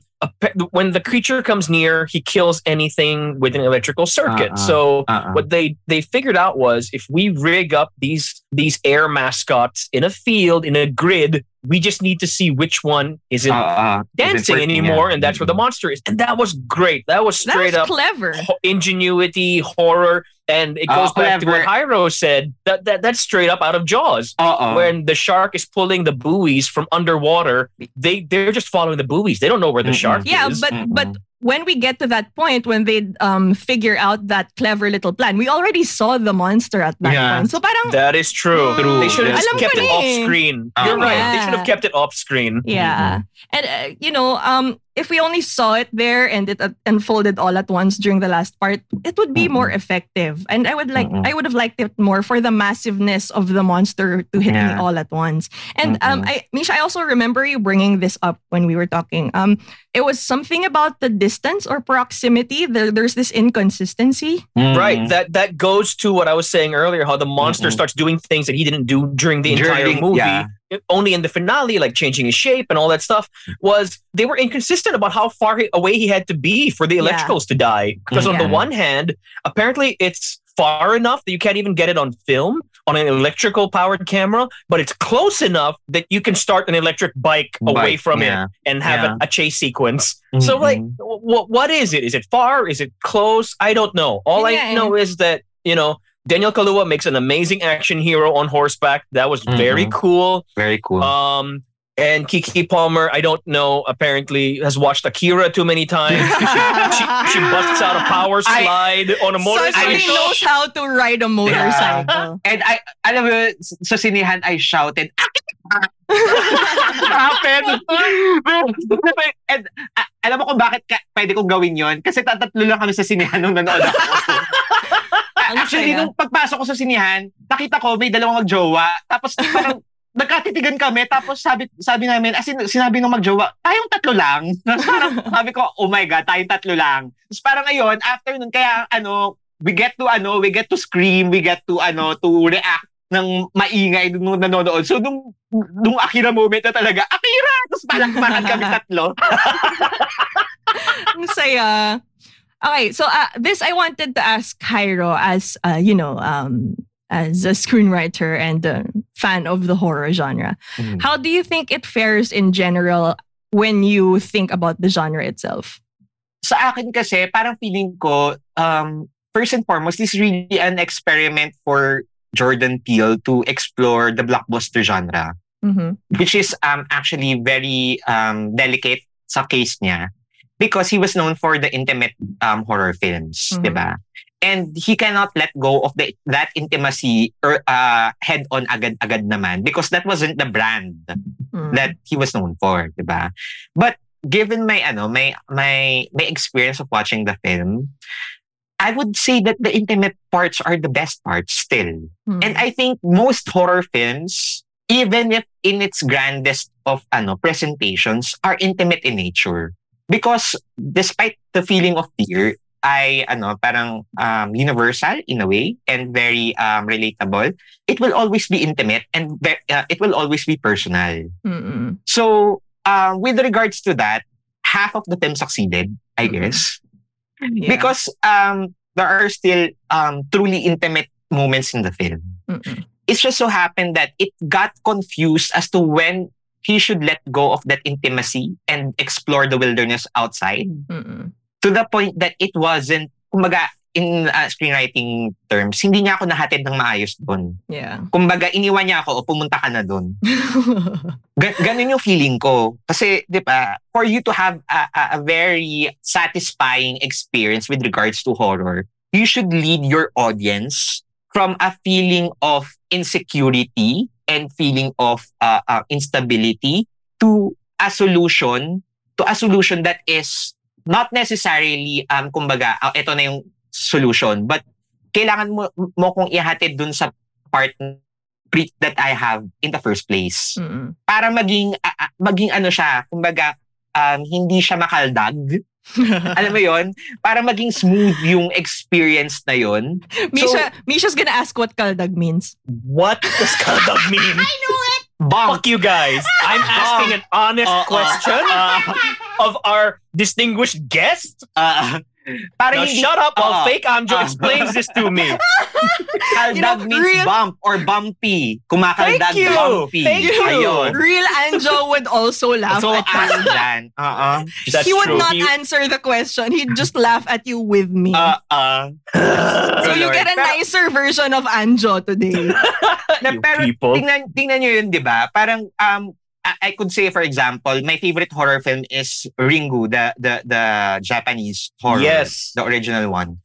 when the creature comes near, he kills anything with an electrical circuit. Uh-uh. So uh-uh. what they, they figured out was, if we rig up these these air mascots in a field, in a grid, we just need to see which one isn't uh-uh. dancing is anymore, yeah. and that's where the monster is. And that was great. That was straight that was up clever. Ho- ingenuity, horror. And it goes uh, back to what Jairo said. That, that that's straight up out of Jaws. Uh-uh. When the shark is pulling the buoys from underwater, they they're just following the buoys. They don't know where the mm-hmm. shark yeah, is. Yeah, but mm-hmm. but when we get to that point, when they um figure out that clever little plan, we already saw the monster at that yeah. point. So parang, that is true. Mm, they should have yes. kept it off screen. Uh-huh. You're right. Yeah. They should have kept it off screen. Yeah, mm-hmm. and uh, you know um. if we only saw it there and it unfolded all at once during the last part, it would be mm-hmm. more effective. And I would like, mm-hmm. I would have liked it more for the massiveness of the monster to hit yeah. me all at once. And mm-hmm. um, I, Misha, I also remember you bringing this up when we were talking. Um, it was something about the distance or proximity. There, there's this inconsistency, mm-hmm. right? That that goes to what I was saying earlier, how the monster mm-hmm. starts doing things that he didn't do during the during, entire movie. Yeah. Only in the finale, like changing his shape and all that stuff, was they were inconsistent about how far away he had to be for the electricals yeah. to die. Because yeah. on the one hand, apparently it's far enough that you can't even get it on film on an electrical powered camera, but it's close enough that you can start an electric bike, bike away from yeah. it and have yeah. a, a chase sequence. Mm-hmm. So like, w- what is it? Is it far? Is it close? I don't know. All yeah. I know is that, you know, Daniel Kaluuya makes an amazing action hero on horseback. That was mm-hmm. very cool. Very cool. Um, and Keke Palmer, I don't know, apparently has watched Akira too many times. she, she, she busts out a power slide I, on a motorcycle. She knows how to ride a motorcycle. Yeah. And I, alam mo, sa sinihan, I shouted, happened. And uh, alam mo kung bakit ka, pwede kong gawin yun? Kasi tatatlo lang kami sa sinihan nung nanood ako. Actually, nung pagpasok ko sa sinihan, nakita ko may dalawang magjowa. Tapos parang nagkatitigan kami. Tapos sabi sabi namin, as in, sinabi nung magjowa, tayong tatlo lang. Tapos parang sabi ko, oh my God, tayong tatlo lang. Tapos parang ngayon, after nun, kaya ano, we get to ano, we get to scream, we get to ano, to react ng maingay nung nanonood. So nung, nung Akira moment na talaga, Akira! Tapos palakpakan kami tatlo. Ang saya. Okay, so uh, this I wanted to ask Jairo as, uh, you know, um, as a screenwriter and a fan of the horror genre. Mm-hmm. How do you think it fares in general when you think about the genre itself? Sa akin kasi, parang feeling ko, um, first and foremost, this is really an experiment for Jordan Peele to explore the blockbuster genre, mm-hmm. which is um, actually very um, delicate sa case niya. Because he was known for the intimate um, horror films, mm-hmm. diba? And he cannot let go of the, that intimacy or uh, head-on agad-agad naman, because that wasn't the brand mm-hmm. that he was known for, diba? But given my ano, my my my experience of watching the film, I would say that the intimate parts are the best parts still, mm-hmm. and I think most horror films, even if in its grandest of ano presentations, are intimate in nature. Because despite the feeling of fear, I, ano, parang um, universal in a way and very um, relatable, it will always be intimate and be- uh, it will always be personal. Mm-mm. So, uh, with regards to that, half of the film succeeded, I mm-hmm. guess. Yeah. Because um, there are still um, truly intimate moments in the film. Mm-mm. It's just so happened that it got confused as to when he should let go of that intimacy and explore the wilderness outside mm-mm. to the point that it wasn't, kumbaga, in uh, screenwriting terms, hindi niya ako nahatid ng maayos doon. Yeah. Kumbaga, iniwan niya ako o pumunta ka na doon. Gan- ganun yung feeling ko. Kasi, di ba, for you to have a, a, a very satisfying experience with regards to horror, you should lead your audience from a feeling of insecurity and feeling of uh, uh, instability to a solution, to a solution that is not necessarily, um, kumbaga, uh, ito na yung solution. But kailangan mo, mo kong ihatid dun sa part that I have in the first place. Mm-hmm. Para maging, uh, maging ano siya, kumbaga, um, hindi siya makaldag. Alam mo yun? Para maging smooth yung experience na yun. Misha, so, Misha's gonna ask what kaldag means. What does kaldag mean? I know it! Bonk. Fuck you guys. I'm asking an honest uh, question. Uh, of our distinguished guest? Uh, Parang no, hindi, shut up while uh, fake Amjo uh, explains this to me. Kaldag means real, bump or bumpy. Kumakaldag, thank you, bumpy. Thank you. Ayun. Real Anjo would also laugh so at you. Ask uh-uh. That's he would true. Not he... answer the question. He'd just laugh at you with me. Uh-uh. So you get a nicer version of Anjo today. You pero, people. Tingnan, tingnan nyo yun, di ba? Parang, um, I could say, for example, my favorite horror film is Ringu, the the the Japanese horror, yes, the original one.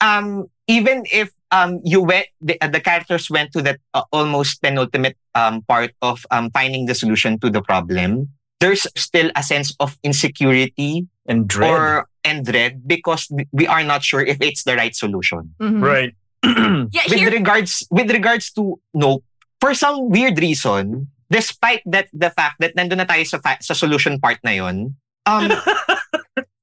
Um, even if um you went, the, the characters went to that uh, almost penultimate um part of um finding the solution to the problem, there's still a sense of insecurity and dread, or, and dread because we are not sure if it's the right solution. Mm-hmm. Right. Yeah, with regards with regards to Nope, for some weird reason, despite that, the fact that nandun na tayo sa, fa- sa solution part na yun, um,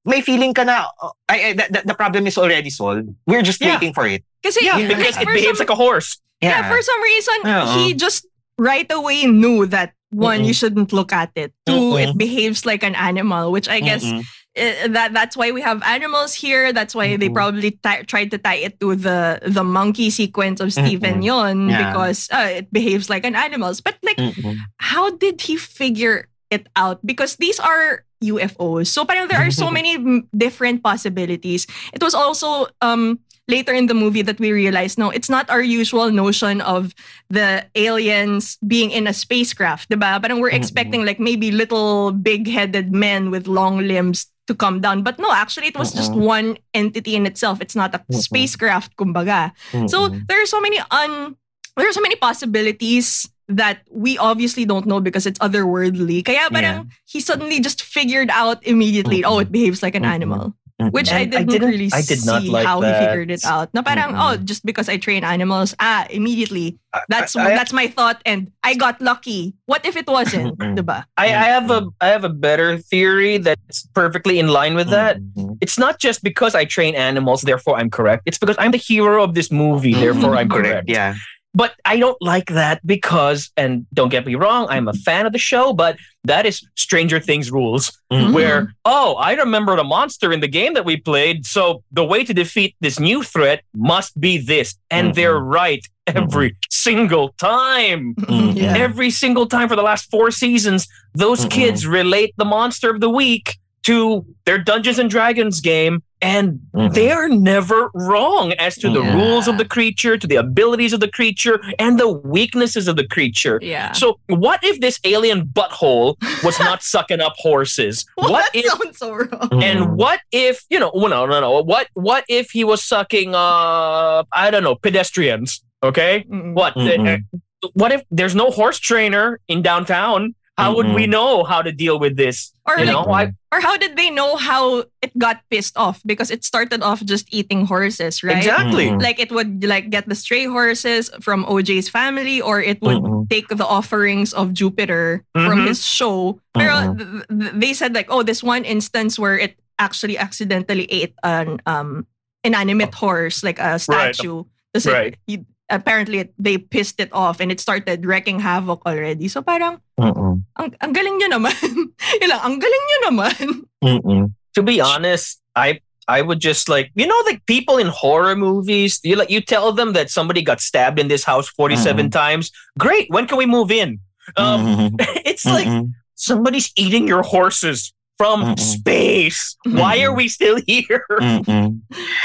may feeling ka na, uh, I, I, the, the problem is already solved. We're just yeah. waiting for it. Kasi, yeah, because it behaves some, like a horse. Yeah. Yeah, for some reason, uh-oh, he just right away knew that, one, mm-mm, you shouldn't look at it. Two, mm-mm, it behaves like an animal, which I guess mm-mm, uh, that that's why we have animals here. That's why mm-mm, they probably t- tried to tie it to the the monkey sequence of Steven Yeun, yeah, because uh, it behaves like an animal. But like, mm-mm, how did he figure it out? Because these are U F Os. So parang there are so many different possibilities. It was also... Um, later in the movie that we realized, no, it's not our usual notion of the aliens being in a spacecraft, diba? But we're expecting like maybe little big-headed men with long limbs to come down. But no, actually, it was uh-uh, just one entity in itself. It's not a uh-uh, spacecraft, kumbaga. Uh-uh. So there are so many un, there are so many possibilities that we obviously don't know because it's otherworldly. Kaya parang yeah, he suddenly just figured out immediately, uh-uh, oh, it behaves like an uh-uh, animal. Which I didn't, I didn't really I did not see like how that. He figured it out. Na parang, mm-hmm, oh, just because I train animals, ah, immediately. That's I, I, that's my thought, and I got lucky. What if it wasn't, diba? I, I have a I have a better theory that's perfectly in line with that. Mm-hmm. It's not just because I train animals, therefore I'm correct. It's because I'm the hero of this movie, therefore I'm correct. Yeah. But I don't like that because, and don't get me wrong, I'm a fan of the show, but that is Stranger Things rules, mm-hmm, where, oh, I remember the monster in the game that we played, so the way to defeat this new threat must be this. And mm-hmm, they're right every mm-hmm, single time. Mm-hmm. Yeah. Every single time for the last four seasons, those mm-hmm, kids relate the monster of the week to their Dungeons and Dragons game, and mm-hmm, they are never wrong as to the yeah, rules of the creature, to the abilities of the creature, and the weaknesses of the creature. Yeah. So what if this alien butthole was not sucking up horses? Well, what that if, sounds so wrong. And what if, you know, well, no, no, no. What, what if he was sucking up, I don't know, pedestrians, okay? Mm-hmm. What? Mm-hmm. Uh, what if there's no horse trainer in downtown? How would mm-hmm, we know how to deal with this? Or, you like, know? I, or how did they know how it got pissed off? Because it started off just eating horses, right? Exactly. Mm-hmm. Like it would like get the stray horses from O J's family, or it would mm-hmm, take the offerings of Jupiter mm-hmm, from his show. Pero mm-hmm, th- they said like, oh, this one instance where it actually accidentally ate an um, inanimate horse, like a statue. Right. Right. It, you, apparently, it, they pissed it off and it started wrecking havoc already. So parang, uh-uh, ang, ang galing nyo naman. Ilang, ang galing nyo naman. Uh-uh. To be honest, I I would just like, you know, like people in horror movies, you like you tell them that somebody got stabbed in this house forty-seven uh-uh, times. Great, when can we move in? Um, uh-uh. It's like uh-uh, somebody's eating your horses from uh-uh, space. Uh-uh. Why are we still here? Uh-uh.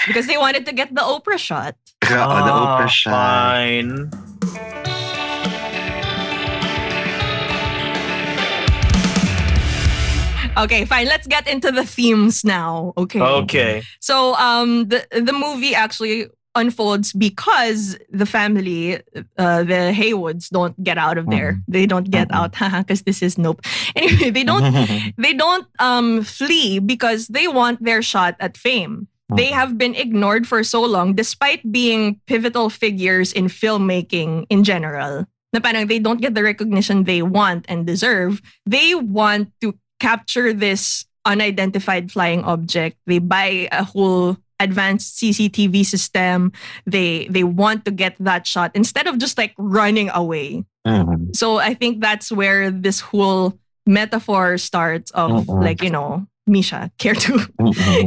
Because they wanted to get the Oprah shot. Oh, the Oprah shot. Fine. Okay, fine. Let's get into the themes now. Okay. Okay. So, um, the the movie actually unfolds because the family, uh, the Haywoods, don't get out of there. Mm-hmm. They don't get mm-hmm, out, haha, because this is Nope. Anyway, they don't they don't um flee because they want their shot at fame. They have been ignored for so long despite being pivotal figures in filmmaking in general. Na parang they don't get the recognition they want and deserve. They want to capture this unidentified flying object. They buy a whole advanced C C T V system. They they want to get that shot instead of just like running away. Mm-hmm. So I think that's where this whole metaphor starts of mm-hmm, like, you know, Misha, care to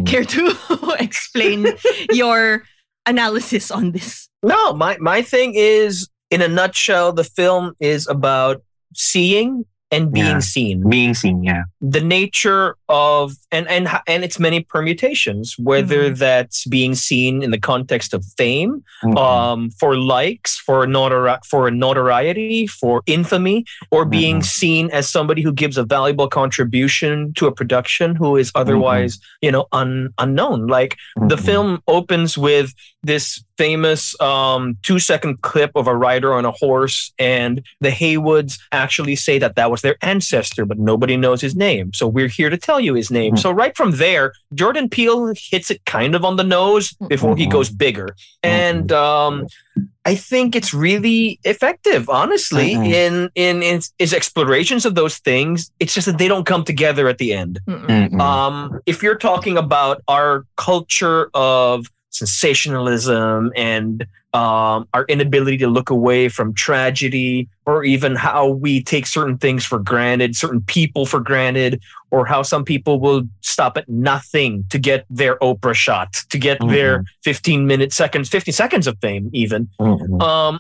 care to explain your analysis on this? No, my my thing is, in a nutshell, the film is about seeing and being yeah. seen. Being seen, yeah. The nature of and and and its many permutations, whether mm-hmm. that's being seen in the context of fame, mm-hmm. um, for likes, for notori- for notoriety, for infamy, or mm-hmm. being seen as somebody who gives a valuable contribution to a production who is otherwise, mm-hmm. you know, un- unknown. Like mm-hmm. the film opens with this famous um, two-second clip of a rider on a horse, and the Haywoods actually say that that was their ancestor, but nobody knows his name. So we're here to tell you his name. Mm-hmm. So right from there, Jordan Peele hits it kind of on the nose before mm-hmm. he goes bigger. Mm-hmm. And um, I think it's really effective, honestly, mm-hmm. in, in in his explorations of those things. It's just that they don't come together at the end. Mm-hmm. Um, if you're talking about our culture of sensationalism and um, our inability to look away from tragedy, or even how we take certain things for granted, certain people for granted, or how some people will stop at nothing to get their Oprah shot, to get mm-hmm. their fifteen minute seconds, fifty seconds of fame even. Mm-hmm. Um,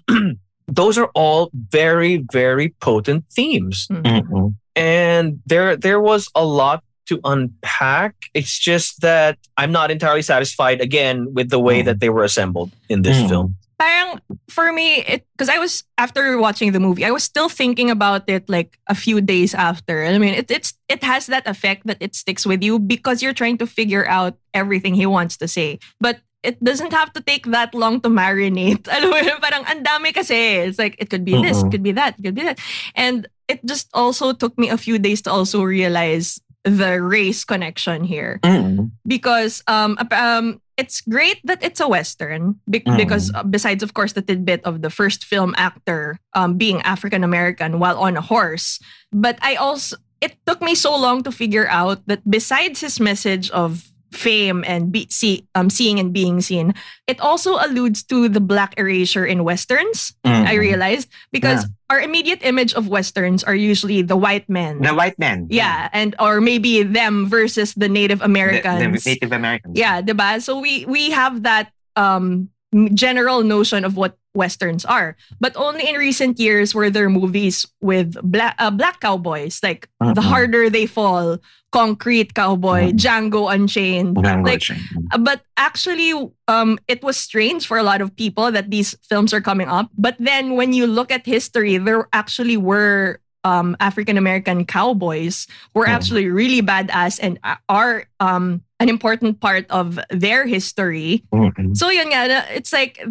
those are all very, very potent themes. Mm-hmm. And there, there was a lot to unpack. It's just that I'm not entirely satisfied again with the way mm. that they were assembled in this mm. film. Parang for me, it because I was after watching the movie, I was still thinking about it like a few days after. I mean, it it's it has that effect that it sticks with you because you're trying to figure out everything he wants to say. But it doesn't have to take that long to marinate. Alam mo, parang andami kasi. It's like it could be mm-hmm. this, it could be that, it could be that, and it just also took me a few days to also realize the race connection here. Mm. Because um, um, it's great that it's a Western be- mm. because uh, besides, of course, the tidbit of the first film actor um, being African-American while on a horse. But I also, it took me so long to figure out that besides his message of fame and be- see, um, seeing and being seen, it also alludes to the black erasure in Westerns, mm. I realized, because yeah. our immediate image of Westerns are usually the white men. The white men. Yeah, and or maybe them versus the Native Americans. The, the Native Americans. Yeah, diba? So we we have that um, general notion of what Westerns are. But only in recent years were there movies with black, uh, black cowboys, like mm-hmm. The Harder They Fall, Concrete Cowboy, mm-hmm. Django Unchained. Django like, Unchained. But actually, um, it was strange for a lot of people that these films are coming up. But then when you look at history, there actually were um, African-American cowboys who were mm-hmm. actually really badass and are um, an important part of their history. Mm-hmm. So yun nga, it's like...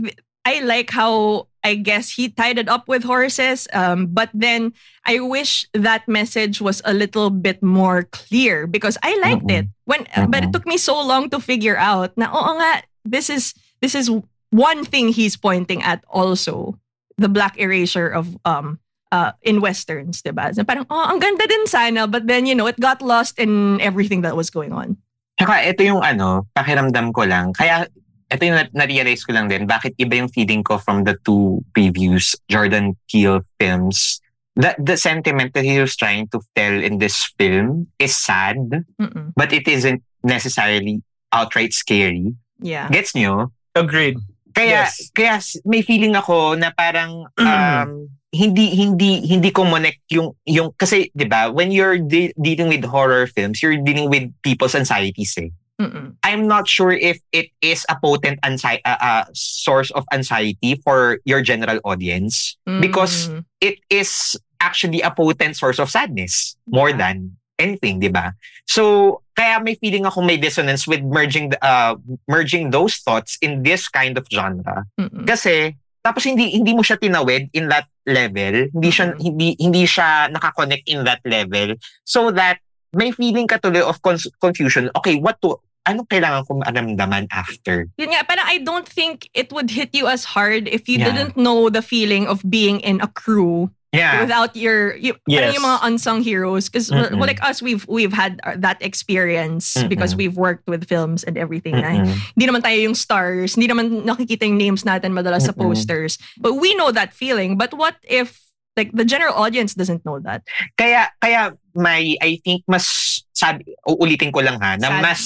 I like how, I guess, he tied it up with horses. Um, but then I wish that message was a little bit more clear because I liked mm-hmm. it. When, mm-hmm. But it took me so long to figure out na, oo nga, this is this is one thing he's pointing at also, the black erasure of um uh in Westerns, diba? So parang, oh, ang ganda din sana. But then, you know, it got lost in everything that was going on. Saka ito yung ano, pakiramdam ko lang. Kaya... Ito yung na-realize ko lang din, bakit iba yung feeling ko from the two previous Jordan Peele films. The, the sentiment that he was trying to tell in this film is sad, mm-mm. but it isn't necessarily outright scary. Yeah. Gets nyo? Agreed. Kaya, yes. Kaya may feeling ako na parang um, hindi hindi hindi connect yung yung kasi 'di ba when you're de- dealing with horror films, you're dealing with people's anxieties. Eh. Mm-mm. I'm not sure if it is a potent anxi- uh, uh, source of anxiety for your general audience mm. because it is actually a potent source of sadness more yeah. than anything, di ba? So, kaya may feeling ako may dissonance with merging the, uh, merging those thoughts in this kind of genre. Mm-mm. Kasi, tapos hindi hindi mo siya tinawid in that level. Hindi siya, mm-hmm. hindi, hindi siya nakakonect in that level. So that may feeling katuloy of cons- confusion. Okay, what to... Anong kailangan kong aramdaman after? Yun nga, parang I don't think it would hit you as hard if you yeah. didn't know the feeling of being in a crew yeah. without your you, yes. yung mga unsung heroes. Because well, like us, we've we've had that experience mm-mm. because we've worked with films and everything. Hindi naman tayo yung stars. Hindi naman nakikita yung names natin madalas mm-mm. sa posters. But we know that feeling. But what if like the general audience doesn't know that? Kaya, kaya May, I think, mas, sabi, uulitin ko lang ha, na sabi? Mas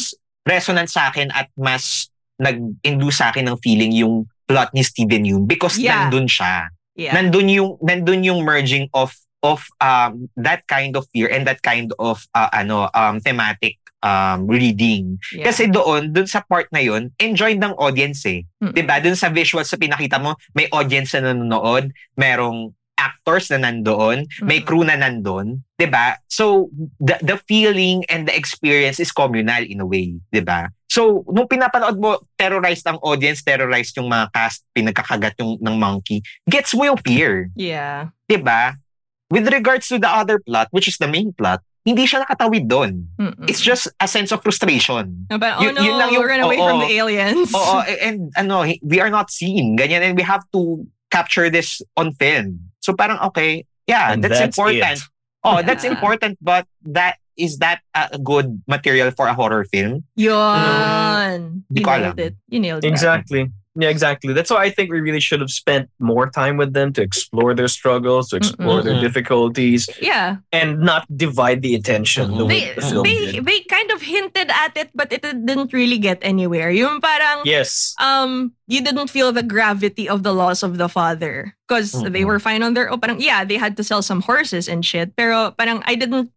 resonant sa akin at mas nag-induce sa akin ng feeling yung plot ni Steven Yeun because yeah. nandun siya. Yeah. Nandun yung nandun yung merging of of um that kind of fear and that kind of uh, ano um thematic um reading. Yeah. Kasi doon doon sa part na yun, enjoyed ng audience eh. Mm-hmm. 'Di ba? Doon sa visuals sa pinakita mo, may audience na nanonood, merong actors na nandoon, mm-hmm. may crew na nandoon, 'di ba? So the the feeling and the experience is communal in a way, 'di ba? So, nung pinapanood mo, terrorized ang audience, terrorized yung mga cast, pinagkakagat yung ng monkey, gets mo yung fear. Yeah. Diba? With regards to the other plot, which is the main plot, hindi siya nakatawid doon. Mm-mm. It's just a sense of frustration. But, oh y- no, yun lang yung, we're running away oh, from the aliens. Oo, oh, oh, and ano, we are not seen. Ganyan, and we have to capture this on film. So, parang okay, yeah, that's, that's important. It. Oh, yeah. That's important, but that, is that a good material for a horror film? Yun. Mm. You nailed it. You nailed it. Exactly. Yeah, exactly. That's why I think we really should have spent more time with them to explore their struggles, to explore mm-hmm. their difficulties. Yeah. And not divide the attention. Mm-hmm. They, the they, they kind of hinted at it, but it didn't really get anywhere. Yung parang, yes. Um, you didn't feel the gravity of the loss of the father. Because mm-hmm. they were fine on their own. Parang, yeah, they had to sell some horses and shit. Pero parang I didn't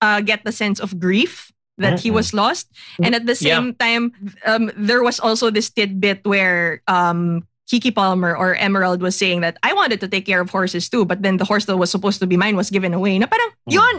uh, get the sense of grief that mm-hmm. he was lost. And at the same yeah. time, um, there was also this tidbit where um, Keke Palmer or Emerald was saying that I wanted to take care of horses too, but then the horse that was supposed to be mine was given away. Na parang, yun!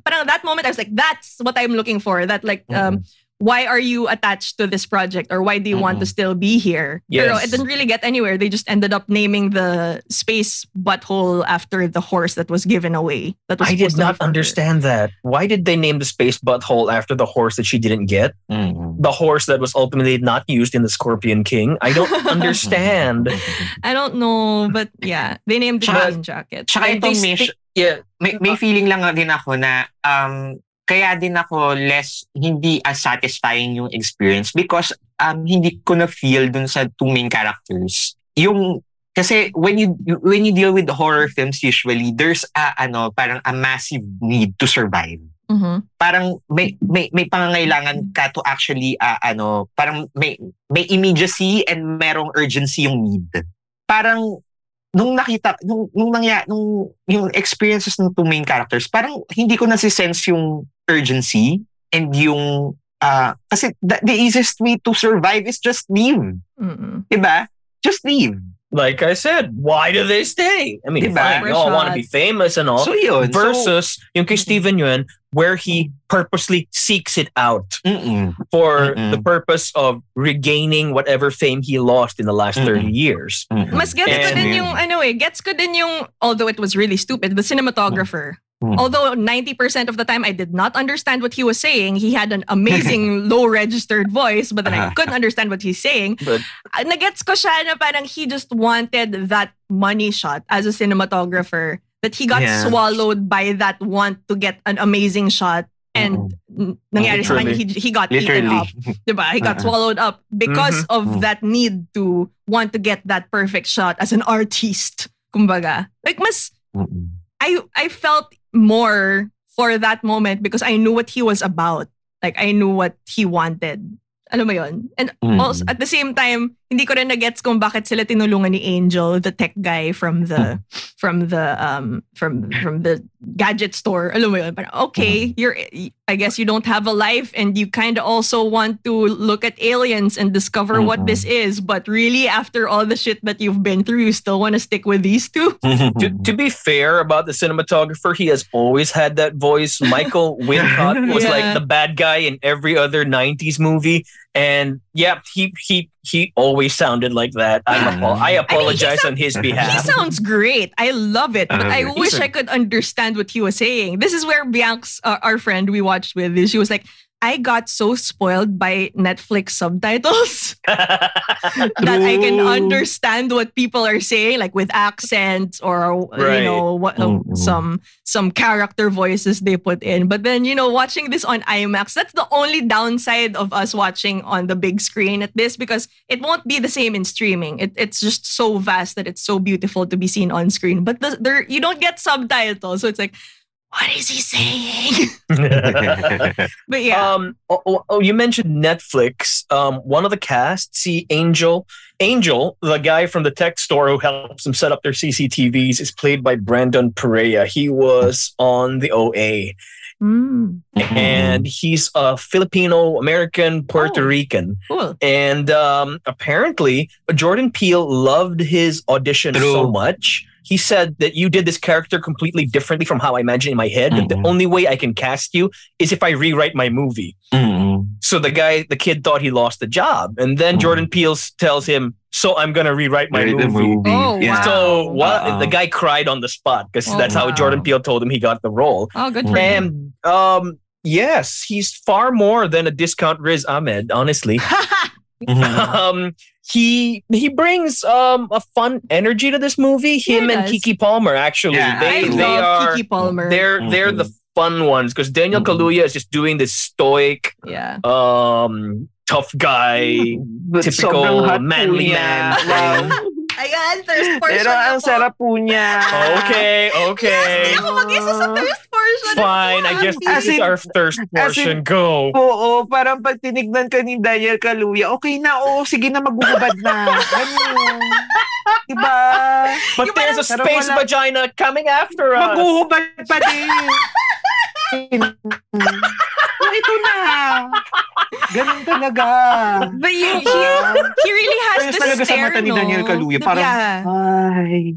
Parang that moment, I was like, that's what I'm looking for. That like, um, why are you attached to this project? Or why do you mm-hmm. want to still be here? Yes. Pero it didn't really get anywhere. They just ended up naming the space butthole after the horse that was given away. That was I did not understand that. Why did they name the space butthole after the horse that she didn't get? Mm-hmm. The horse that was ultimately not used in the Scorpion King? I don't understand. I don't know. But yeah, they named the green jacket. Tsaka itong may, sh- yeah. may, may feeling lang din ako na... Um, Kaya din ako less, hindi as satisfying yung experience because um, hindi ko na-feel dun sa two main characters. Yung, kasi when you when you deal with horror films usually, there's a, ano, parang a massive need to survive. Mm-hmm. Parang may, may, may pangangailangan ka to actually, uh, ano, parang may, may immediacy and merong urgency yung need. Parang, nung nakita, nung, nung nangya, nung yung experiences ng two main characters, parang hindi ko nasisense yung urgency and yung, uh, kasi the, the easiest way to survive is just leave. Mm-mm. Diba? Just leave. Like I said, why do they stay? I mean, diba? Fine, y'all want to be famous and all. So yun. Versus so, yung kay Steven Yeun, where he purposely seeks it out mm-mm. for mm-mm. the purpose of regaining whatever fame he lost in the last mm-mm. thirty years. Mm-mm. Mas gets ko din yung, ano eh, gets ko din yung, although it was really stupid, the cinematographer. Mm-hmm. Although ninety percent of the time I did not understand what he was saying, he had an amazing low-registered voice, but then I couldn't understand what he's saying. But, uh, nagets ko siya na parang he just wanted that money shot as a cinematographer. That he got yeah. swallowed by that want to get an amazing shot. And mm-hmm. nangyari sa kanya, he, he got Literally. eaten up. Diba? He got uh-huh. swallowed up because mm-hmm. of mm-hmm. that need to want to get that perfect shot as an artist. Kumbaga. Like, mas... Mm-hmm. I I felt more for that moment because I knew what he was about. Like, I knew what he wanted. Alam mo yun? And mm. also, at the same time, hindi ko rin na-gets kung bakit sila tinulungan ni Angel, the tech guy from the, from the, um, from, from the gadget store. Alam mo yun? But okay, you're, I guess you don't have a life and you kind of also want to look at aliens and discover mm-hmm. what this is. But really, after all the shit that you've been through, you still want to stick with these two? to, to be fair about the cinematographer, he has always had that voice. Michael Wincott yeah. was like the bad guy in every other nineties movie. And yeah, he he he always sounded like that. Yeah. I'm a, I apologize I mean, on his behalf. He sounds great. I love it. But uh, I wish a, I could understand what he was saying. This is where Bianx, uh, our friend we watched with, she was like, I got so spoiled by Netflix subtitles that I can understand what people are saying, like with accents or right. you know what, uh, some some character voices they put in. But then you know, watching this on IMAX, that's the only downside of us watching on the big screen at this because it won't be the same in streaming. It, it's just so vast that it's so beautiful to be seen on screen, but the, there you don't get subtitles, so it's like. what is he saying? But yeah. Um, oh, oh, you mentioned Netflix. Um, one of the cast, see Angel. Angel, the guy from the tech store who helps them set up their C C T Vs, is played by Brandon Perea. He was on the O A. Mm. And he's a Filipino American Puerto oh, Rican. Cool. And um, apparently Jordan Peele loved his audition True. so much. He said that you did this character completely differently from how I imagined in my head. Mm-hmm. The only way I can cast you is if I rewrite my movie. Mm-hmm. So the guy, the kid thought he lost the job. And then mm-hmm. Jordan Peele tells him, so I'm going to rewrite my movie. movie. Oh, yeah. wow. So what? Wow. The guy cried on the spot because oh, that's wow. how Jordan Peele told him he got the role. Oh, good for him. And um, yes, he's far more than a discount Riz Ahmed, honestly. Mm-hmm. Um, he he brings um a fun energy to this movie. Him yeah, and Keke Palmer, actually, yeah, they I they love are Keke Palmer. They're mm-hmm. they're the fun ones because Daniel mm-hmm. Kaluuya is just doing this stoic, yeah, um, tough guy, typical manly man. Thing. Ayan, thirst portion. Pero ang sarap punya. Okay, okay. Yes, ako mag-isa sa thirst portion. Fine, I guess this is our thirst portion. In, Go. Oo, parang pag tinignan ka ni Daniel Kaluuya, okay na, oo, sige na, magbubad na. Ganun. Diba? But yung there's a space wala, vagina coming after us. Maguhubad pa din. Ito na. Ganun talaga. But you, he, he really has this stare, no? Parang sa mata ni Daniel Kaluuya. Parang, yeah. ay,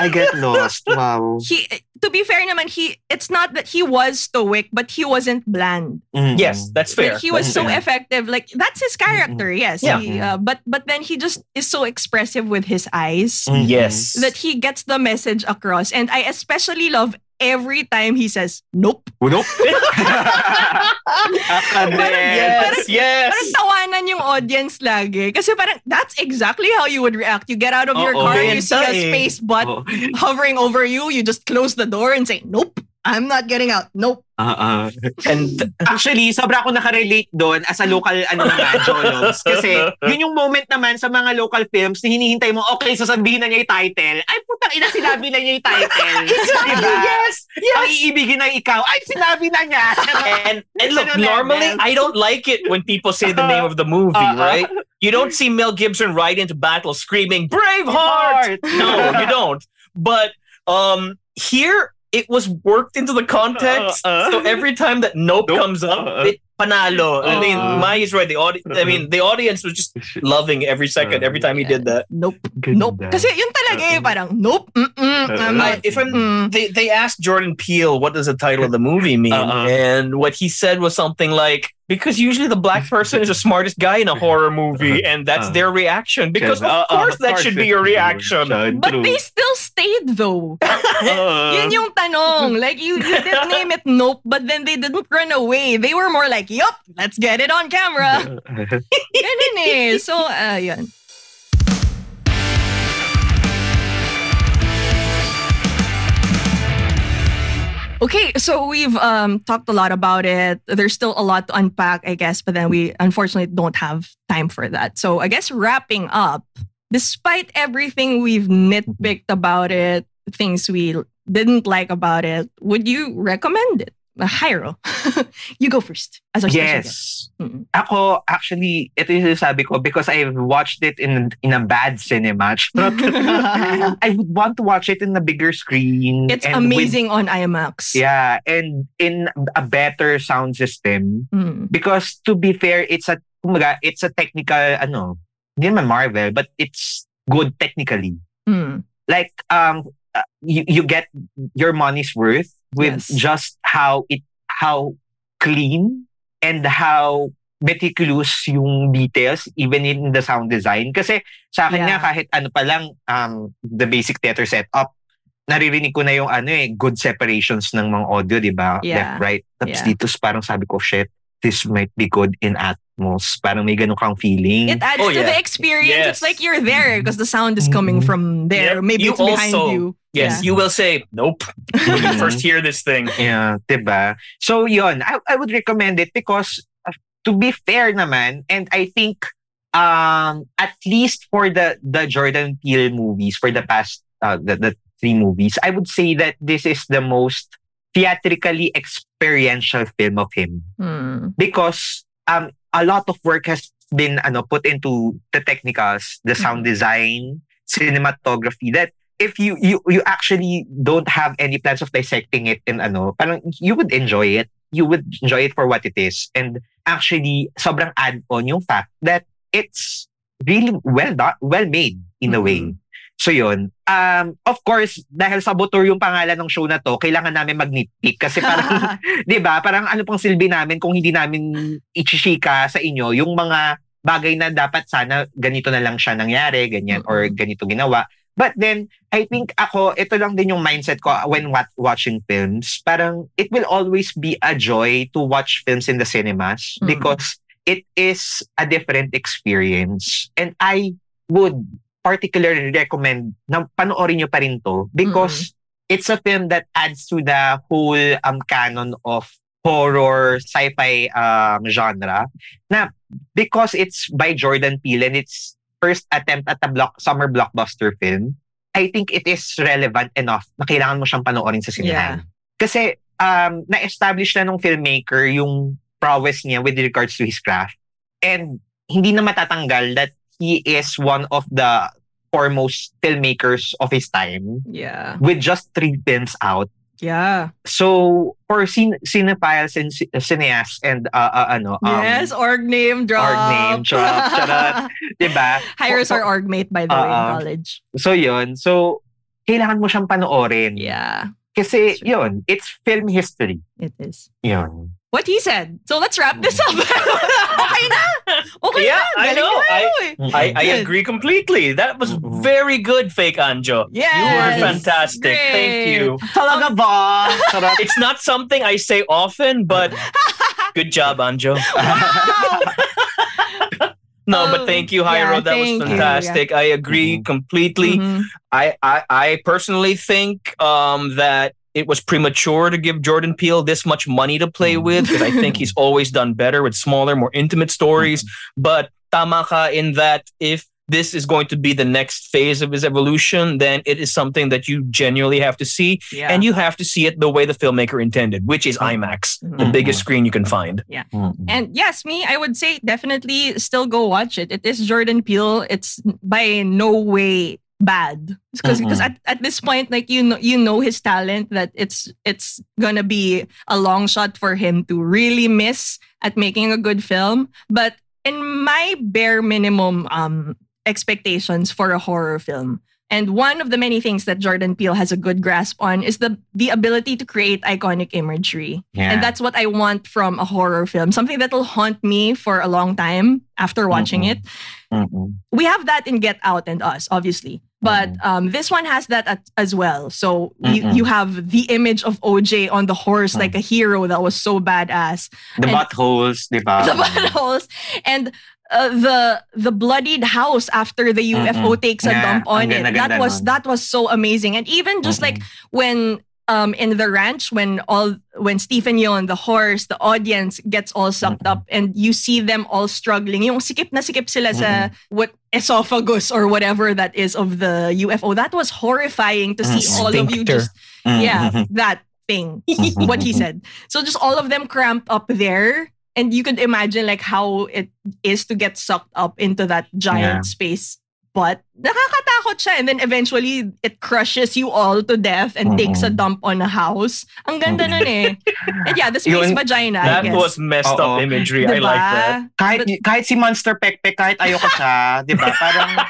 I get lost. Wow. He, to be fair naman, he, it's not that he was stoic, but he wasn't bland. Mm-hmm. Yes, that's fair. But he was that's so fair. effective. Like, that's his character, mm-hmm. yes. Yeah. He, uh, but but then he just is so expressive with his eyes. Mm-hmm. Yes. That he gets the message across. And I especially love every time he says, nope. Nope. Yes, yes. Parang tawanan yung audience lagi. Kasi parang, that's exactly how you would react. You get out of oh, your car, oh, you see a space butt oh. hovering over you, you just close the door and say, nope. I'm not getting out. Nope. Uh-uh. And actually, sobra ako nakarelate doon as a local ano naman, Jologs. Kasi yun yung moment naman sa mga local films na hinihintay mo, okay, sasabihin na niya yung title. Ay, putang ina, sinabi na niya yung title. Diba? Yes! Yes! Ang iibigin na ikaw, ay, sinabi na niya. And, and look, normally, I don't like it when people say the name of the movie, uh-huh. right? You don't see Mel Gibson ride into battle screaming, Braveheart! No, you don't. But um, here... It was worked into the context, uh, uh, so every time that nope, nope. comes up, uh, uh, it panalo. Uh, I mean, Mai is right. The audi- I mean, the audience was just loving every second, every time he did that. Nope, Good nope. Kasi yun talaga eh, parang nope. I'm not, if I'm, they they asked Jordan Peele what does the title of the movie mean, uh-uh. and what he said was something like. Because usually the black person is the smartest guy in a horror movie and that's uh, their reaction. Because of uh, course uh, that should be your reaction. But they still stayed though. Yun yung tanong. Like you, you did name it nope, but then they didn't run away. They were more like, yup, let's get it on camera. Ganun eh. So, uh, yun. Okay, so we've um, talked a lot about it. There's still a lot to unpack, I guess, but then we unfortunately don't have time for that. So I guess wrapping up, despite everything we've nitpicked about it, things we didn't like about it, would you recommend it? Uh, Jairo, you go first. As our yes. Mm-hmm. Ako, actually, ito yung sabi ko because I've watched it in in a bad cinema. I would want to watch it in a bigger screen. It's and amazing with, on IMAX. Yeah, and in a better sound system. Mm. Because to be fair, it's a it's a technical, ano, hindi naman Marvel, but it's good technically. Mm. Like, um, you, you get your money's worth with yes. just how it how clean and how meticulous yung details even in the sound design kasi sa akin yeah. nga kahit ano pa lang um the basic theater setup naririnig ko na yung ano eh good separations ng mga audio di ba yeah. left right tapos yeah. dito parang sabi ko shit this might be good in Atmos parang may ganun kang feeling it adds oh, to yeah. the experience yes. it's like you're there because the sound is coming from there yep. maybe you it's behind also- you Yes, yeah. you will say, nope, when you first hear this thing. Yeah, diba? So yun, I, I would recommend it because uh, to be fair naman, and I think um, at least for the, the Jordan Peele movies, for the past, uh, the, the three movies, I would say that this is the most theatrically experiential film of him. Mm. Because um, a lot of work has been ano, put into the technicals, the sound design, cinematography, that if you, you, you actually don't have any plans of dissecting it in ano, parang you would enjoy it. You would enjoy it for what it is. And actually, sobrang add-on yung fact that it's really well done, well made in mm-hmm. a way. So yun. Um, of course, dahil Saboteur yung pangalan ng show na to, kailangan namin mag-nitpick kasi parang, di ba, parang ano pang silbi namin kung hindi namin ichishika sa inyo yung mga bagay na dapat sana ganito na lang siya nangyari, ganyan, mm-hmm. or ganito ginawa. But then, I think ako, ito lang din yung mindset ko when wat- watching films. Parang, it will always be a joy to watch films in the cinemas mm-hmm. because it is a different experience. And I would particularly recommend na panoorin nyo pa rin to because mm-hmm. it's a film that adds to the whole um, canon of horror, sci-fi um, genre. Na because it's by Jordan Peele and it's first attempt at a block, summer blockbuster film, I think it is relevant enough na kailangan mo siyang panoorin sa sinehan. Yeah. Kasi um, na-establish na nung filmmaker yung prowess niya with regards to his craft. And hindi na matatanggal that he is one of the foremost filmmakers of his time. Yeah. With just three films out. Yeah. So for cin- cinephiles and c- cineasts and uh, uh ano um, yes, org name drop. Org name drop. Charot. Diba? Hires our org mate by the uh, way in college. So yun. So kailangan mo siyang panoorin. Yeah. Kasi yun, it's film history. It is. Yun. What he said. So let's wrap this up. Okay na. Okay yeah, na. I know. I, I, I agree completely. That was very good, Fake Anjo. Yes, you were fantastic. Great. Thank you. Talaga ba? It's not something I say often, but good job, Anjo. Wow. No, but thank you, Jairo. Yeah, that was fantastic. You, yeah. I agree mm-hmm. completely. Mm-hmm. I, I I personally think um, that it was premature to give Jordan Peele this much money to play with because I think he's always done better with smaller, more intimate stories. But tama ka in that if this is going to be the next phase of his evolution, then it is something that you genuinely have to see. Yeah. And you have to see it the way the filmmaker intended, which is IMAX, mm-hmm. the biggest screen you can find. Yeah. Mm-hmm. And yes, me, I would say definitely still go watch it. It is Jordan Peele. It's by no way bad because because mm-hmm. at, at this point, like, you know you know his talent, that it's it's gonna be a long shot for him to really miss at making a good film. But in my bare minimum um expectations for a horror film, and one of the many things that Jordan Peele has a good grasp on is the the ability to create iconic imagery. Yeah. And that's what I want from a horror film. Something that will haunt me for a long time after watching mm-hmm. it. Mm-hmm. We have that in Get Out and Us, obviously. But um, this one has that as well. So you, you have the image of O J on the horse like a hero that was so badass. The and, buttholes, diba? The buttholes. And Uh, the the bloodied house after the U F O mm-mm. takes a yeah, dump on it. That was that was so amazing. And even just mm-mm. like when um in the ranch, when all when Steven Yeun, the horse, the audience gets all sucked mm-mm. up, and you see them all struggling. Yung sikip na sikip sila mm-mm. sa what esophagus or whatever that is of the U F O. That was horrifying to see mm-mm. all Stinkter. Of you just mm-mm. yeah that thing. What he said. So just all of them cramped up there. And you could imagine like how it is to get sucked up into that giant yeah. space. But nakakatakot siya. And then eventually it crushes you all to death and mm-hmm. takes a dump on a house. Ang ganda nun eh. And yeah, the space Yun, vagina, I guess. That was messed Uh-oh. Up imagery. Diba? I like that. Kahit, but, kahit si Monster Pekpek, kahit ayoko siya. Diba? Parang...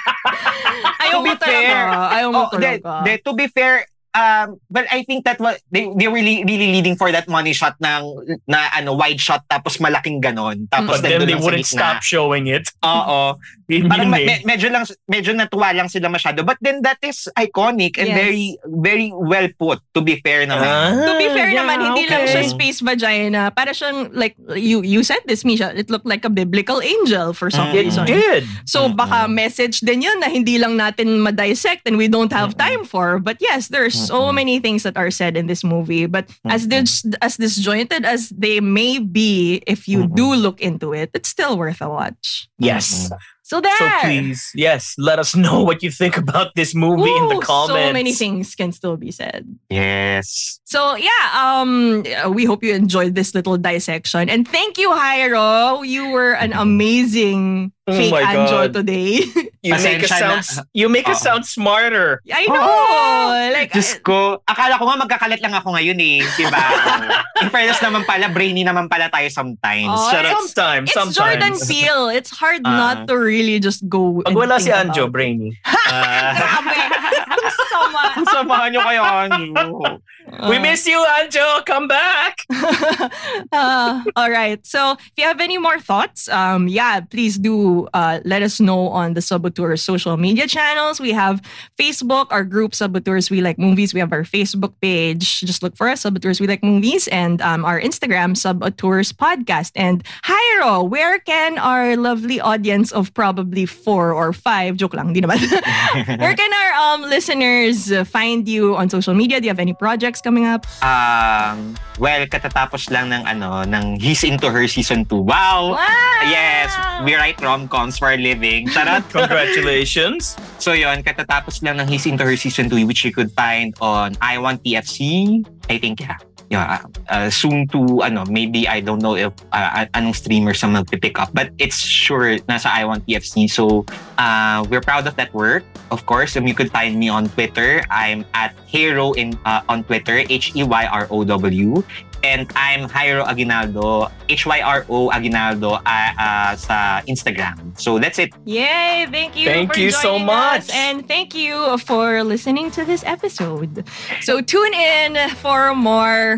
ayaw mo talaga. Ayaw mo talaga. To be fair... Um, but I think that was, they they were really, really leading for that money shot ng na ano wide shot tapos malaking ganon tapos mm-hmm. then but then they wouldn't stop showing it. Oo. Parang me- medyo lang medyo natuwa lang sila masyado, but then that is iconic and yes. very very well put, to be fair naman. Ah, to be fair yeah, naman hindi okay. lang siya space vagina, para siyang like you you said this, Misha, it looked like a biblical angel for some mm-hmm. reason. It did. So mm-hmm. baka message din yun na hindi lang natin ma-dissect and we don't have mm-hmm. time for, but yes, there's so many things that are said in this movie, but mm-hmm. as dis- as disjointed as they may be, if you mm-hmm. do look into it, it's still worth a watch. Yes. So there. So please, yes, let us know what you think about this movie Ooh, in the comments. So many things can still be said. Yes. So yeah, um, we hope you enjoyed this little dissection. And thank you, Jairo. You were an amazing oh fake Anjo today. You make us sound, you make us sound smarter. I know. Oh, like, just go. Akala ko nga magkakalat lang ako ngayon eh. Diba? In fairness naman pala, brainy naman pala tayo sometimes. Oh, so it's, sometimes. It's sometimes. Jordan Peele. It's hard uh, not to really just go. Pag wala si Anjo, brainy. Uh, Grabe. Sama. Samahan nyo kayo, Anjo. Uh, We miss you, Anjo. Come back. uh, all right. So if you have any more thoughts, um, yeah, please do uh, let us know on the Sub Auteurs social media channels. We have Facebook, our group Sub Auteurs We Like Movies. We have our Facebook page. Just look for us, Sub Auteurs We Like Movies, and um, our Instagram, Sub Auteurs Podcast. And Jairo, where can our lovely audience of probably four or five, joke lang, di naman, where can our um, listeners find you on social media? Do you have any projects coming up? Um, well, katatapos lang ng ano, ng He's Into Her Season two. Wow! wow. Yes, we write rom-coms for a living. Charot. Congratulations. So yun, katatapos lang ng He's Into Her Season two, which you could find on iWantTF C. I think, yeah. yeah uh, soon to, ano, maybe, I don't know if uh, anong streamers ang mag-pick up. But it's sure nasa iWantTF C. So uh, we're proud of that work, of course. And you could find me on Twitter. I'm at Jairo in, uh, on Twitter, H E Y R O W. And I'm Jairo Aguinaldo, H Y R O Aguinaldo, uh, uh, sa Instagram. So that's it. Yay! Thank you Thank for you so much. Us, and thank you for listening to this episode. So tune in for more...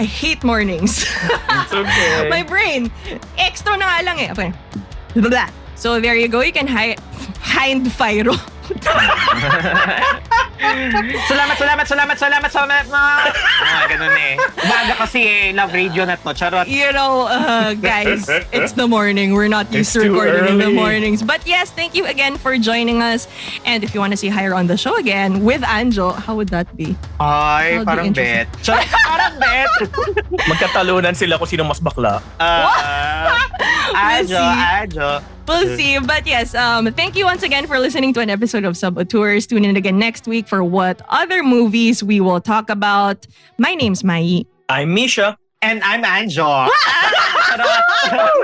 I hate mornings. It's okay. My brain. Extra na lang eh. Okay. So there you go. You can hide Jairo. salamat, salamat, salamat, salamat, salamat mga ah, ganun eh. Baga kasi eh, love radio na to, charot. You know, uh, guys, it's the morning. We're not used to recording in the mornings. But yes, thank you again for joining us. And if you want to see Jairo on the show again with Anjo, how would that be? Ay, That'll parang be bet. Char- parang bet. Magkatalunan sila kung sino mas bakla. Uh, Anjo, Anjo. We'll see. But yes, um, thank you once again for listening to an episode of Sub Auteurs. Tune in again next week for what other movies we will talk about. My name's Mai. I'm Misha. And I'm Anjo. Oh,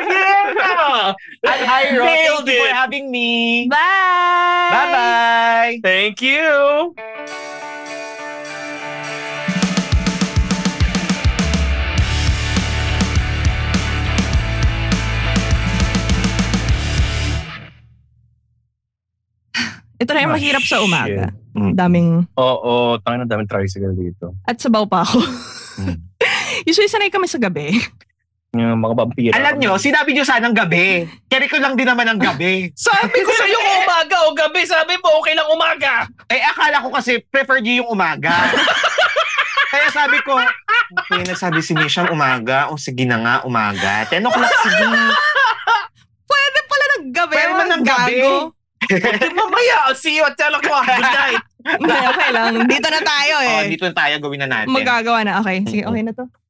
yeah! I'm Jairo. Thank you for having me. Bye. Bye-bye. Thank you. Ito na yung oh, mahirap sa umaga. Mm. Daming... Oo, oh, oh, tangin na daming tricycle dito. At sabaw pa ako. Mm. Usually sanay kami sa gabi. Yung mga vampira. Alam nyo, sinabi nyo sanang gabi. Keri ko lang din naman ang gabi. Sabi ko sa'yo kung umaga o gabi. Sabi po, okay lang umaga. Eh, akala ko kasi prefer nyo yung umaga. Kaya sabi ko, okay, nagsabi si Misha umaga. O sige na nga, umaga. ten o'clock, sige. Pwede pala ng gabi. Pwede man ng gabi. Gago. Mamaya, I'll see you at ten o'clock. Good night. Okay lang. Dito na tayo eh. Oh, dito na tayo. Gawin na natin. Magagawa na. Okay. Sige, okay na to.